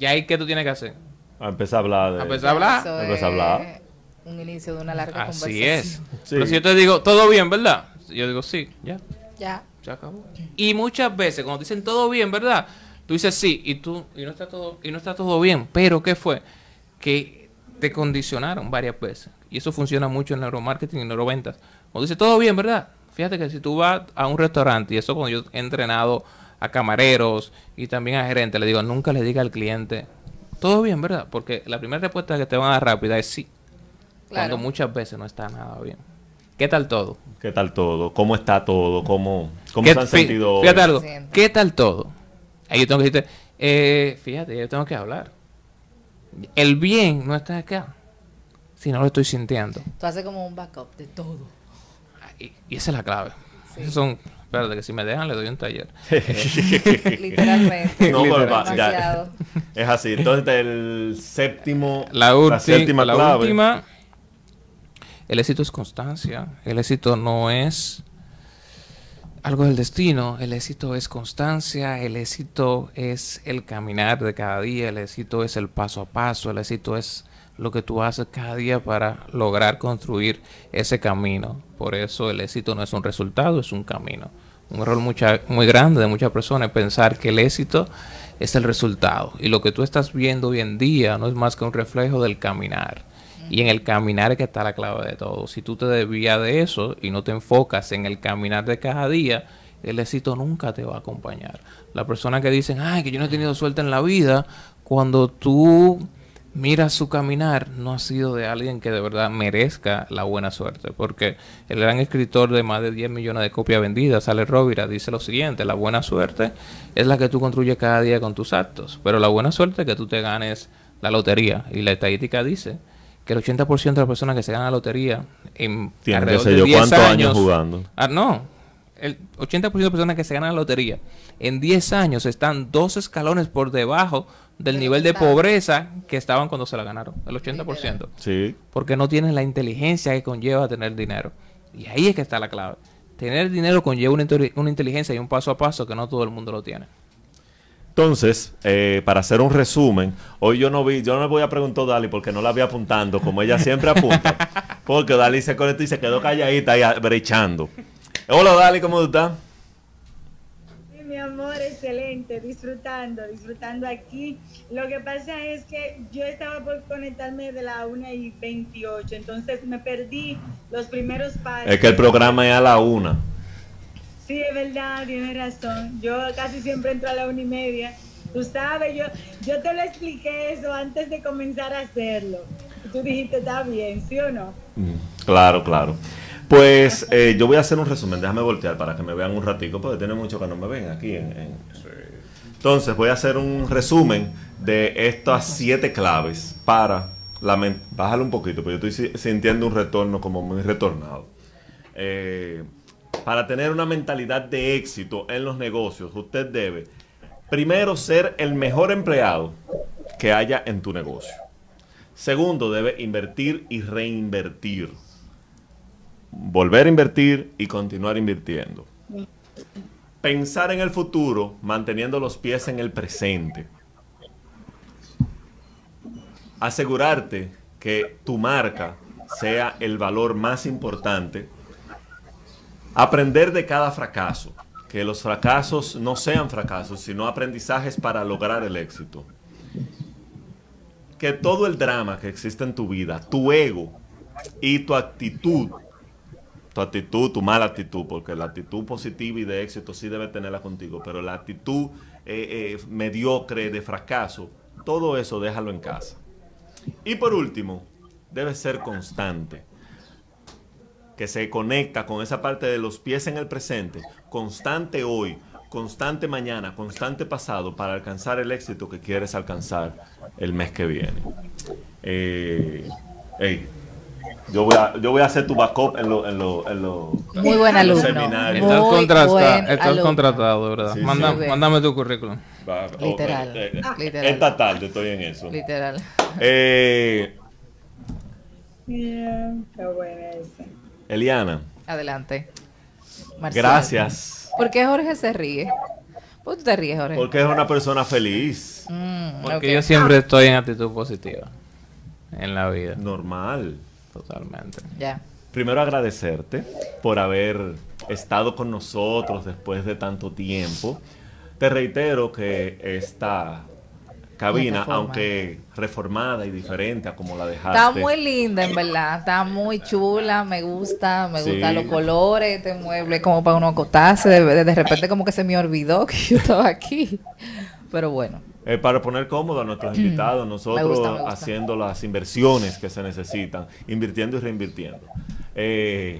¿Y ahí qué tú tienes que hacer? A empezar a hablar. A empezar a hablar. Un inicio de una larga conversación. Así es. Sí. Pero si yo te digo, todo bien, ¿verdad? Yo digo, sí, ya. Se acabó. Y muchas veces, cuando dicen todo bien, ¿verdad? Tú dices sí, y no está todo bien. Pero, ¿qué fue? Que te condicionaron varias veces. Y eso funciona mucho en neuromarketing y neuroventas. Cuando dices todo bien, ¿verdad? Fíjate que si tú vas a un restaurante, y eso cuando yo he entrenado a camareros y también a gerentes, le digo, nunca le diga al cliente todo bien, ¿verdad? Porque la primera respuesta que te van a dar rápida es sí. Claro. Cuando muchas veces no está nada bien. ¿Qué tal todo? ¿Qué tal todo? ¿Cómo está todo? ¿Cómo se han sentido? Fíjate algo. ¿Qué tal todo? Ahí yo tengo que decirte, fíjate, yo tengo que hablar. El bien no está acá, si no lo estoy sintiendo. Tú haces como un backup de todo. Y esa es la clave. Sí. Esos son... Espérate, que si me dejan le doy un taller. Literalmente. No, literalmente. Es así. Entonces, la séptima clave. El éxito es constancia. El éxito no es algo del destino. El éxito es constancia. El éxito es el caminar de cada día. El éxito es el paso a paso. El éxito es lo que tú haces cada día para lograr construir ese camino. Por eso el éxito no es un resultado, es un camino. Un error muy grande de muchas personas es pensar que el éxito es el resultado. Y lo que tú estás viendo hoy en día no es más que un reflejo del caminar. Y en el caminar es que está la clave de todo. Si tú te desvías de eso y no te enfocas en el caminar de cada día, el éxito nunca te va a acompañar. Las personas que dicen, ay, que yo no he tenido suerte en la vida, cuando tú mira su caminar, no ha sido de alguien que de verdad merezca la buena suerte, porque el gran escritor de más de 10 millones de copias vendidas, Ale Rovira, dice lo siguiente: la buena suerte es la que tú construyes cada día con tus actos, pero la buena suerte es que tú te ganes la lotería, y la estadística dice que el 80% de las personas que se ganan la lotería en alrededor de 10 años jugando. Ah, no. El 80% de personas que se ganan la lotería en 10 años están 2 escalones por debajo del nivel de pobreza que estaban cuando se la ganaron. El 80%. Sí. Porque no tienen la inteligencia que conlleva tener dinero. Y ahí es que está la clave. Tener dinero conlleva una inteligencia y un paso a paso que no todo el mundo lo tiene. Entonces, para hacer un resumen, hoy yo no vi, yo no le voy a preguntar a Dali porque no la vi apuntando, como ella siempre apunta. Porque Dali se conectó y se quedó calladita y brechando. Hola, Dali, ¿cómo estás? Sí, mi amor, excelente, disfrutando aquí. Lo que pasa es que yo estaba por conectarme de la 1:28, entonces me perdí los primeros pasos. Es que el programa es a la 1. Sí, es verdad, tienes razón. Yo casi siempre entro a la 1:30. Tú sabes, yo te lo expliqué eso antes de comenzar a hacerlo. Tú dijiste, está bien, ¿sí o no? Claro, claro. Pues yo voy a hacer un resumen, déjame voltear para que me vean un ratico, porque tiene mucho que no me ven aquí. Entonces voy a hacer un resumen de estas 7 claves para la mente. Bájale un poquito, porque yo estoy sintiendo un retorno como muy retornado. Para tener una mentalidad de éxito en los negocios, usted debe primero ser el mejor empleado que haya en tu negocio. Segundo, debe invertir y reinvertir. Volver a invertir y continuar invirtiendo. Pensar en el futuro manteniendo los pies en el presente. Asegurarte que tu marca sea el valor más importante. Aprender de cada fracaso. Que los fracasos no sean fracasos, sino aprendizajes para lograr el éxito. Que todo el drama que existe en tu vida, tu ego y tu mala actitud, porque la actitud positiva y de éxito sí debe tenerla contigo, pero la actitud mediocre de fracaso, todo eso déjalo en casa. Y por último, debe ser constante, que se conecta con esa parte de los pies en el presente, constante hoy, constante mañana, constante pasado, para alcanzar el éxito que quieres alcanzar el mes que viene. Yo voy a hacer tu backup muy buen alumno. Seminarios. Estás contratado, ¿verdad? Sí, mándame tu currículum. Literal, literal. Esta tarde estoy en eso. Literal. Eliana. Adelante. Marcelo. Gracias. ¿Por qué Jorge se ríe? ¿Por qué te ríes, Jorge? Porque es una persona feliz. Porque yo siempre estoy en actitud positiva en la vida. Normal. Totalmente. Ya. Primero agradecerte por haber estado con nosotros después de tanto tiempo. Te reitero que esta cabina, aunque reformada y diferente a como la dejaste. Está muy linda, en verdad. Está muy chula. Me gustan los colores. Este mueble como para uno acostarse. De repente como que se me olvidó que yo estaba aquí. Pero bueno. Para poner cómodo a nuestros invitados, nosotros me gusta. Haciendo las inversiones que se necesitan, invirtiendo y reinvirtiendo.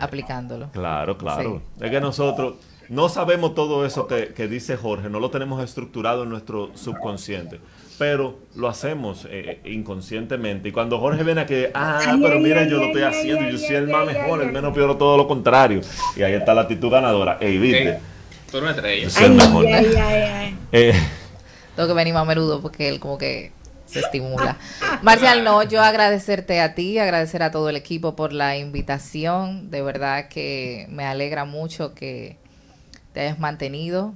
Aplicándolo. Claro, claro. Sí. Es que nosotros no sabemos todo eso que dice Jorge, no lo tenemos estructurado en nuestro subconsciente, pero lo hacemos inconscientemente. Y cuando Jorge viene a que, pero mira, yo lo estoy haciendo, yo soy el más mejor, el menos peor, todo lo contrario. Y ahí está la actitud ganadora. Ey, viste. Tú eres una estrella. Yo soy el mejor. Tengo que venir más a menudo porque él como que se estimula. Marcial, no, yo agradecerte a ti, agradecer a todo el equipo por la invitación. De verdad que me alegra mucho que te hayas mantenido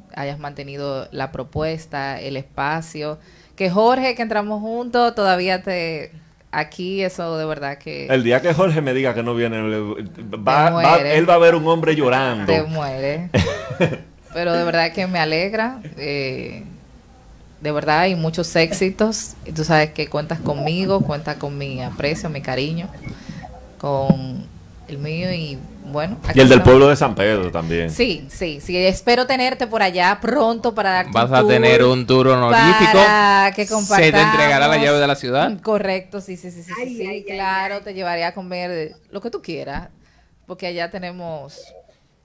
la propuesta, el espacio. Que Jorge, que entramos juntos, todavía te... Aquí eso de verdad que... El día que Jorge me diga que no viene, él va a ver un hombre llorando. Te muere. Pero de verdad que me alegra. De verdad, hay muchos éxitos. Y tú sabes que cuentas conmigo, cuentas con mi aprecio, mi cariño, con el mío y bueno. Y el del pueblo de San Pedro también. Sí, sí, sí. Espero tenerte por allá pronto para darte un tour. Vas a tener un tour honorífico. Para que compartamos. Se te entregará la llave de la ciudad. Correcto, sí, sí, sí, sí, ay, sí, ay, claro, ay, te llevaré a comer lo que tú quieras, porque allá tenemos...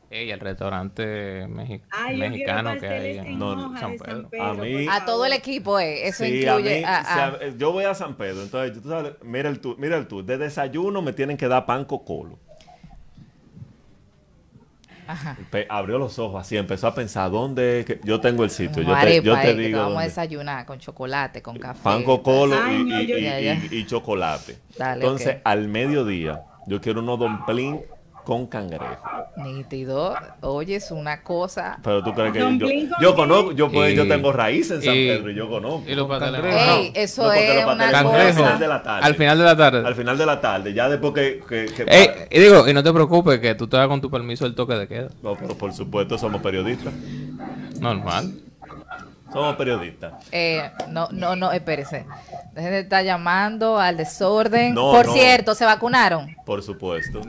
Ey, el restaurante mexicano que hay en San Pedro. A mí, a todo el equipo, eso sí, incluye a mí. Yo voy a San Pedro, entonces tú sabes, mira el tour, de desayuno me tienen que dar pan cocolo. Ajá. Abrió los ojos así, empezó a pensar dónde es que yo tengo el sitio. Yo te digo, vamos a desayunar con chocolate, con café. Pan cocolo y chocolate. Dale, entonces, okay, al mediodía, yo quiero unos domplín con cangrejo. Nítido. Oye, es una cosa. Pero tú crees que yo tengo raíz en San Pedro y yo conozco. Y los patateros. Ey, eso no, es una cosa. Al final de la tarde. Ya después que y digo, y no te preocupes que tú te hagas con tu permiso el toque de queda. No, pero por supuesto somos periodistas. Normal. Somos periodistas. No, espérese. Dejen de estar llamando al desorden. No, Por cierto, ¿se vacunaron? Por supuesto.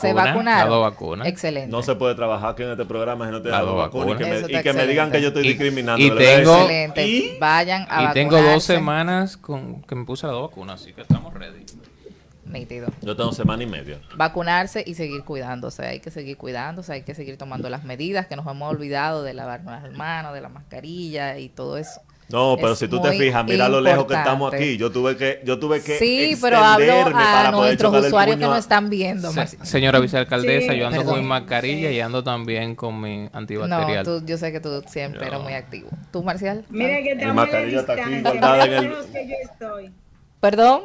¿Se vacunaron? Excelente. No se puede trabajar aquí en este programa si no te dan la vacuna. Y que me digan que yo estoy discriminando. Vayan a vacunarse. Tengo 2 semanas con que me puse la 2 vacunas, así que estamos ready. Nítido. Yo tengo 1 semana y media. Vacunarse y seguir cuidándose. Hay que seguir cuidándose, hay que seguir tomando las medidas que nos hemos olvidado de lavarnos las manos, de la mascarilla y todo eso. No, pero si tú te fijas, mira lo lejos que estamos aquí. Yo tuve que sí, pero hablo a nuestros usuarios que nos están viendo. Señora vicealcaldesa, yo ando con mi mascarilla y ando también con mi antibacterial. No, yo sé que tú siempre eres muy activo. ¿Tú, Marcial? Mira que mi mascarilla está aquí guardada en el... ¿Perdón?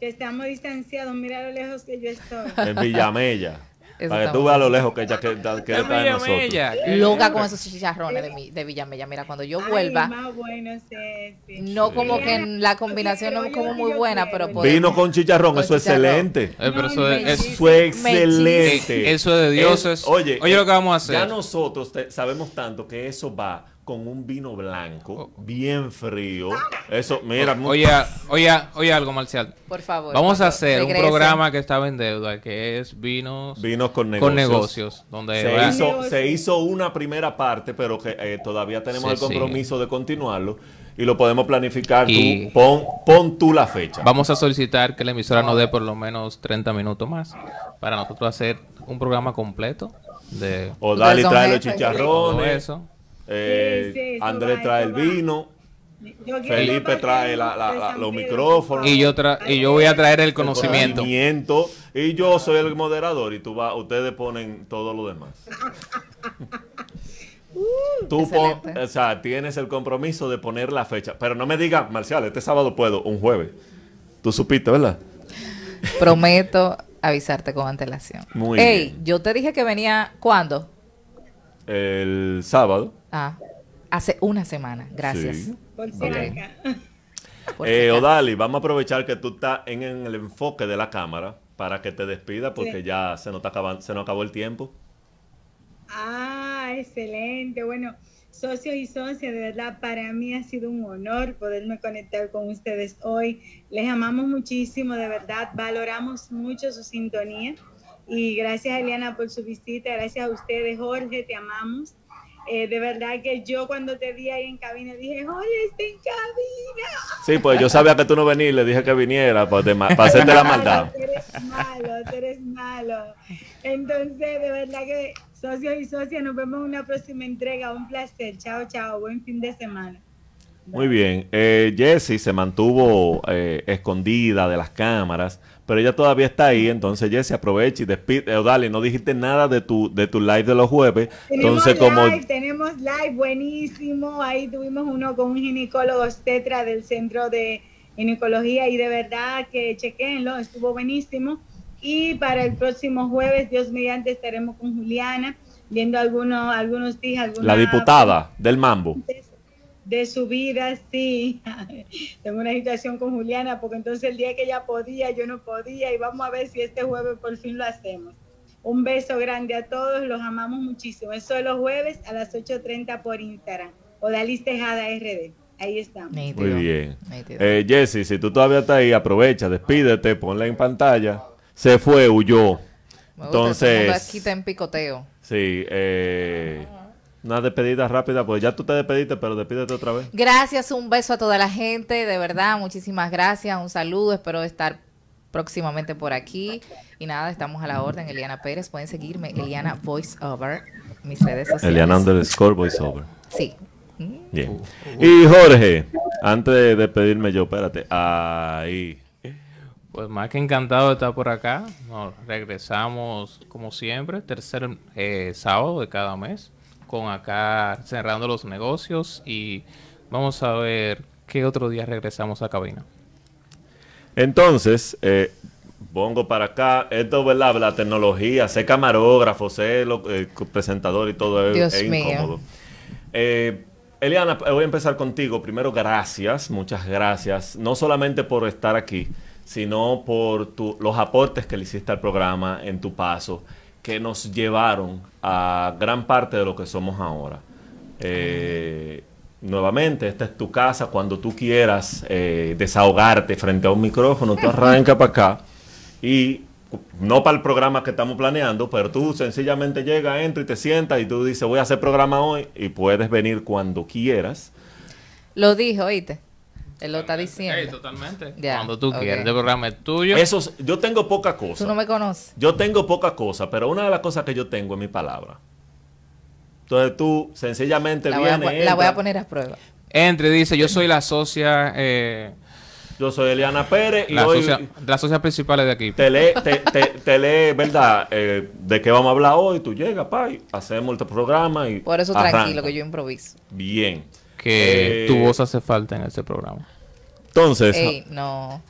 Estamos distanciados, mira lo lejos que yo estoy. En Villamella. Para que tú veas lo lejos que ella está de nosotros. Loca con esos chicharrones de Villamella. Mira, cuando yo vuelva. Más bueno es ese. No como que la combinación no es como muy buena, pero podemos. Vino con chicharrón, eso es excelente. Pero eso es excelente. Eso de dioses. Oye, lo que vamos a hacer. Ya nosotros sabemos tanto que eso va con un vino blanco, bien frío. Eso, mira. Oye algo, Marcial. Por favor. Vamos a hacer un programa que estaba en deuda, que es Vinos con Negocios. Donde se hizo una primera parte, pero que todavía tenemos el compromiso de continuarlo. Y lo podemos planificar y tú. Pon tú la fecha. Vamos a solicitar que la emisora nos dé por lo menos 30 minutos más para nosotros hacer un programa completo. O dale y trae los chicharrones. Eso. Andrés trae el vino, Felipe trae los micrófonos y yo voy a traer el conocimiento y yo soy el moderador y ustedes ponen todo lo demás. Tú tienes el compromiso de poner la fecha, pero no me digas, Marcial, este sábado puedo, un jueves. Tú supiste, ¿verdad? Prometo avisarte con antelación. Muy bien. Yo te dije que venía ¿cuándo? El sábado. Hace 1 semana, gracias. Sí. Odali, vamos a aprovechar que tú estás en el enfoque de la cámara para que te despida porque ya se nos acabó el tiempo. Excelente. Bueno, socios y socias, de verdad, para mí ha sido un honor poderme conectar con ustedes hoy. Les amamos muchísimo, de verdad, valoramos mucho su sintonía. Y gracias, Eliana, por su visita. Gracias a ustedes, Jorge, te amamos. De verdad que yo cuando te vi ahí en cabina dije, Jorge, está en cabina. Sí, pues yo sabía que tú no venías y le dije que viniera para hacerte la maldad. Tú eres malo. Entonces, de verdad que socios y socias, nos vemos en una próxima entrega. Un placer. Chao, chao. Buen fin de semana. Muy bien. Jessie se mantuvo escondida de las cámaras, pero ella todavía está ahí. Entonces, Jessie, aprovecha y despide. Dale, no dijiste nada de tu live de los jueves. Tenemos live buenísimo. Ahí tuvimos uno con un ginecólogo obstetra del Centro de Ginecología y de verdad que chequenlo, estuvo buenísimo. Y para el próximo jueves, Dios mediante, estaremos con Juliana viendo algunos días. La diputada del Mambo. De su vida, sí. Tengo una situación con Juliana, porque entonces el día que ella podía, yo no podía, y vamos a ver si este jueves por fin lo hacemos. Un beso grande a todos, los amamos muchísimo. Eso es los jueves a las 8:30 por Instagram. Odalis Tejada RD. Ahí estamos. Muy bien. Jessie, si tú todavía estás ahí, aprovecha, despídete, ponla en pantalla. Se fue, huyó. Me gusta. Entonces, aquí está en picoteo. Sí, una despedida rápida, pues ya tú te despediste, pero despídete otra vez. Gracias, un beso a toda la gente, de verdad, muchísimas gracias, un saludo, espero estar próximamente por aquí. Y nada, estamos a la orden, Eliana Pérez, pueden seguirme, Eliana VoiceOver, mis redes sociales. Eliana _ VoiceOver. Sí. Bien. Y Jorge, antes de despedirme yo, espérate, ahí. Pues más que encantado de estar por acá, nos regresamos como siempre, tercer sábado de cada mes. Con acá cerrando los negocios y vamos a ver qué otro día regresamos a cabina. Entonces, pongo para acá, esto es la tecnología, ser camarógrafo, ser presentador y todo es incómodo. Eliana, voy a empezar contigo. Primero, gracias, muchas gracias, no solamente por estar aquí, sino por los aportes que le hiciste al programa en tu paso, que nos llevaron a gran parte de lo que somos ahora. Nuevamente, esta es tu casa. Cuando tú quieras desahogarte frente a un micrófono, tú arranca para acá. Y no para el programa que estamos planeando, pero tú sencillamente llegas, entras y te sientas y tú dices, voy a hacer programa hoy. Y puedes venir cuando quieras. Lo dijo, oíste. Él lo está diciendo. Hey, totalmente. Yeah. Cuando tú quieras. El programa es tuyo. Yo tengo poca cosa. Tú no me conoces. Yo tengo poca cosa, pero una de las cosas que yo tengo es mi palabra. Entonces tú sencillamente vienes. La voy a poner a prueba. Entre, dice, yo soy la socia... yo soy Eliana Pérez y las socias principales de aquí. Te lee, ¿verdad? De qué vamos a hablar hoy. Tú llegas, y hacemos este programa y por eso arranca. Tranquilo, que yo improviso. Bien. Que tu voz hace falta en este programa. Entonces... Ey, no.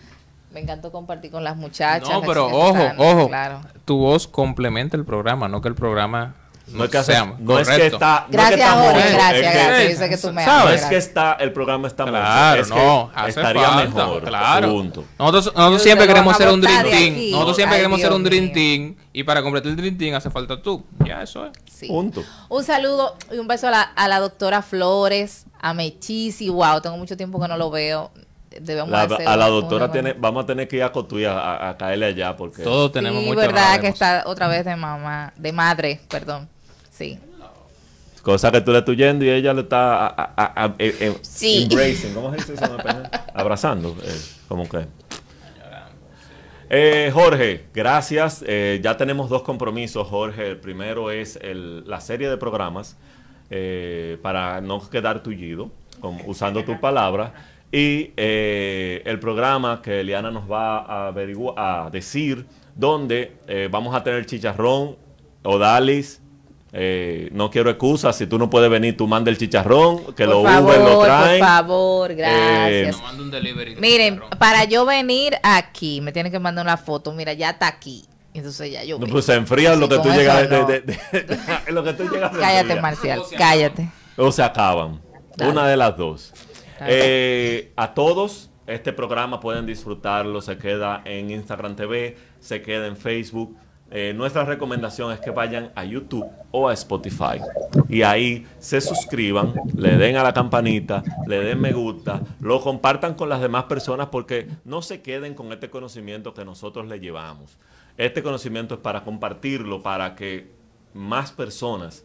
Me encantó compartir con las muchachas. No, pero ojo, ojo. Claro. Tu voz complementa el programa, no que el programa... No es que hacemos. No es que está... Gracias, Jorge. Gracias. Yo sé que tú me amas. No es que está... El programa está mejor. Claro, es que no. Estaría falta, mejor. Claro. Punto. Nosotros siempre queremos ser un Dream Team. Nosotros siempre queremos ser un Dream Team. Y para completar el Dream Team hace falta tú. Ya, eso es. Sí. Punto. Un saludo y un beso a la doctora Flores, a Mechisi. Wow, tengo mucho tiempo que no lo veo. A la doctora vamos a tener que ir a Cotuí a caerle allá porque... Todos tenemos mucho. Sí, verdad que está otra vez de mamá, de madre, perdón. Sí. Cosa que tú le estás yendo y ella le está sí. Embracing, ¿cómo se dice eso? Abrazando, como que. Jorge, gracias. Ya tenemos dos compromisos, Jorge. El primero es la serie de programas para no quedar tullido, usando tu palabra. Y el programa que Eliana nos va a decir, donde vamos a tener chicharrón, odalis. No quiero excusas, si tú no puedes venir, tú manda el chicharrón, que lo Uber lo traen. Por favor, gracias. No mando un delivery. Miren, para yo venir aquí, me tienen que mandar una foto, mira, ya está aquí. Entonces ya yo... No, pues se enfría lo que tú llegas... Lo que tú llegas... Cállate, Marcial, cállate. O se acaban. Dale. Una de las dos. A todos, este programa pueden disfrutarlo, se queda en Instagram TV, se queda en Facebook. Nuestra recomendación es que vayan a YouTube o a Spotify y ahí se suscriban, le den a la campanita, le den me gusta, lo compartan con las demás personas porque no se queden con este conocimiento que nosotros le llevamos. Este conocimiento es para compartirlo, para que más personas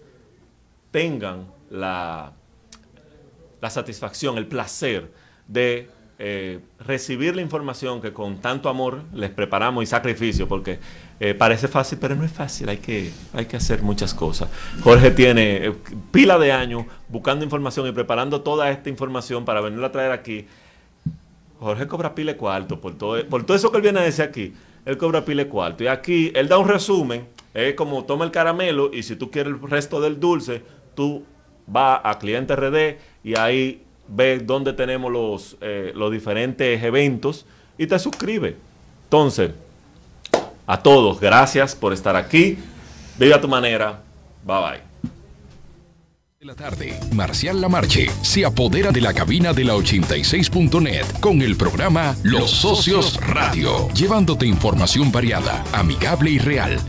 tengan la satisfacción, el placer de... recibir la información que con tanto amor les preparamos y sacrificio, porque parece fácil, pero no es fácil, hay que hacer muchas cosas. Jorge tiene pila de años buscando información y preparando toda esta información para venirla a traer aquí. Jorge cobra pile cuarto por todo eso que él viene a decir aquí, él cobra pile cuarto. Y aquí él da un resumen, es como toma el caramelo y si tú quieres el resto del dulce, tú vas a Cliente RD y ahí... Ve dónde tenemos los diferentes eventos y te suscribe. Entonces, a todos, gracias por estar aquí. Vive a tu manera. Bye, bye. De la tarde, Marcial Lamarche se apodera de la cabina de la 86.net con el programa Los Socios Radio, llevándote información variada, amigable y real.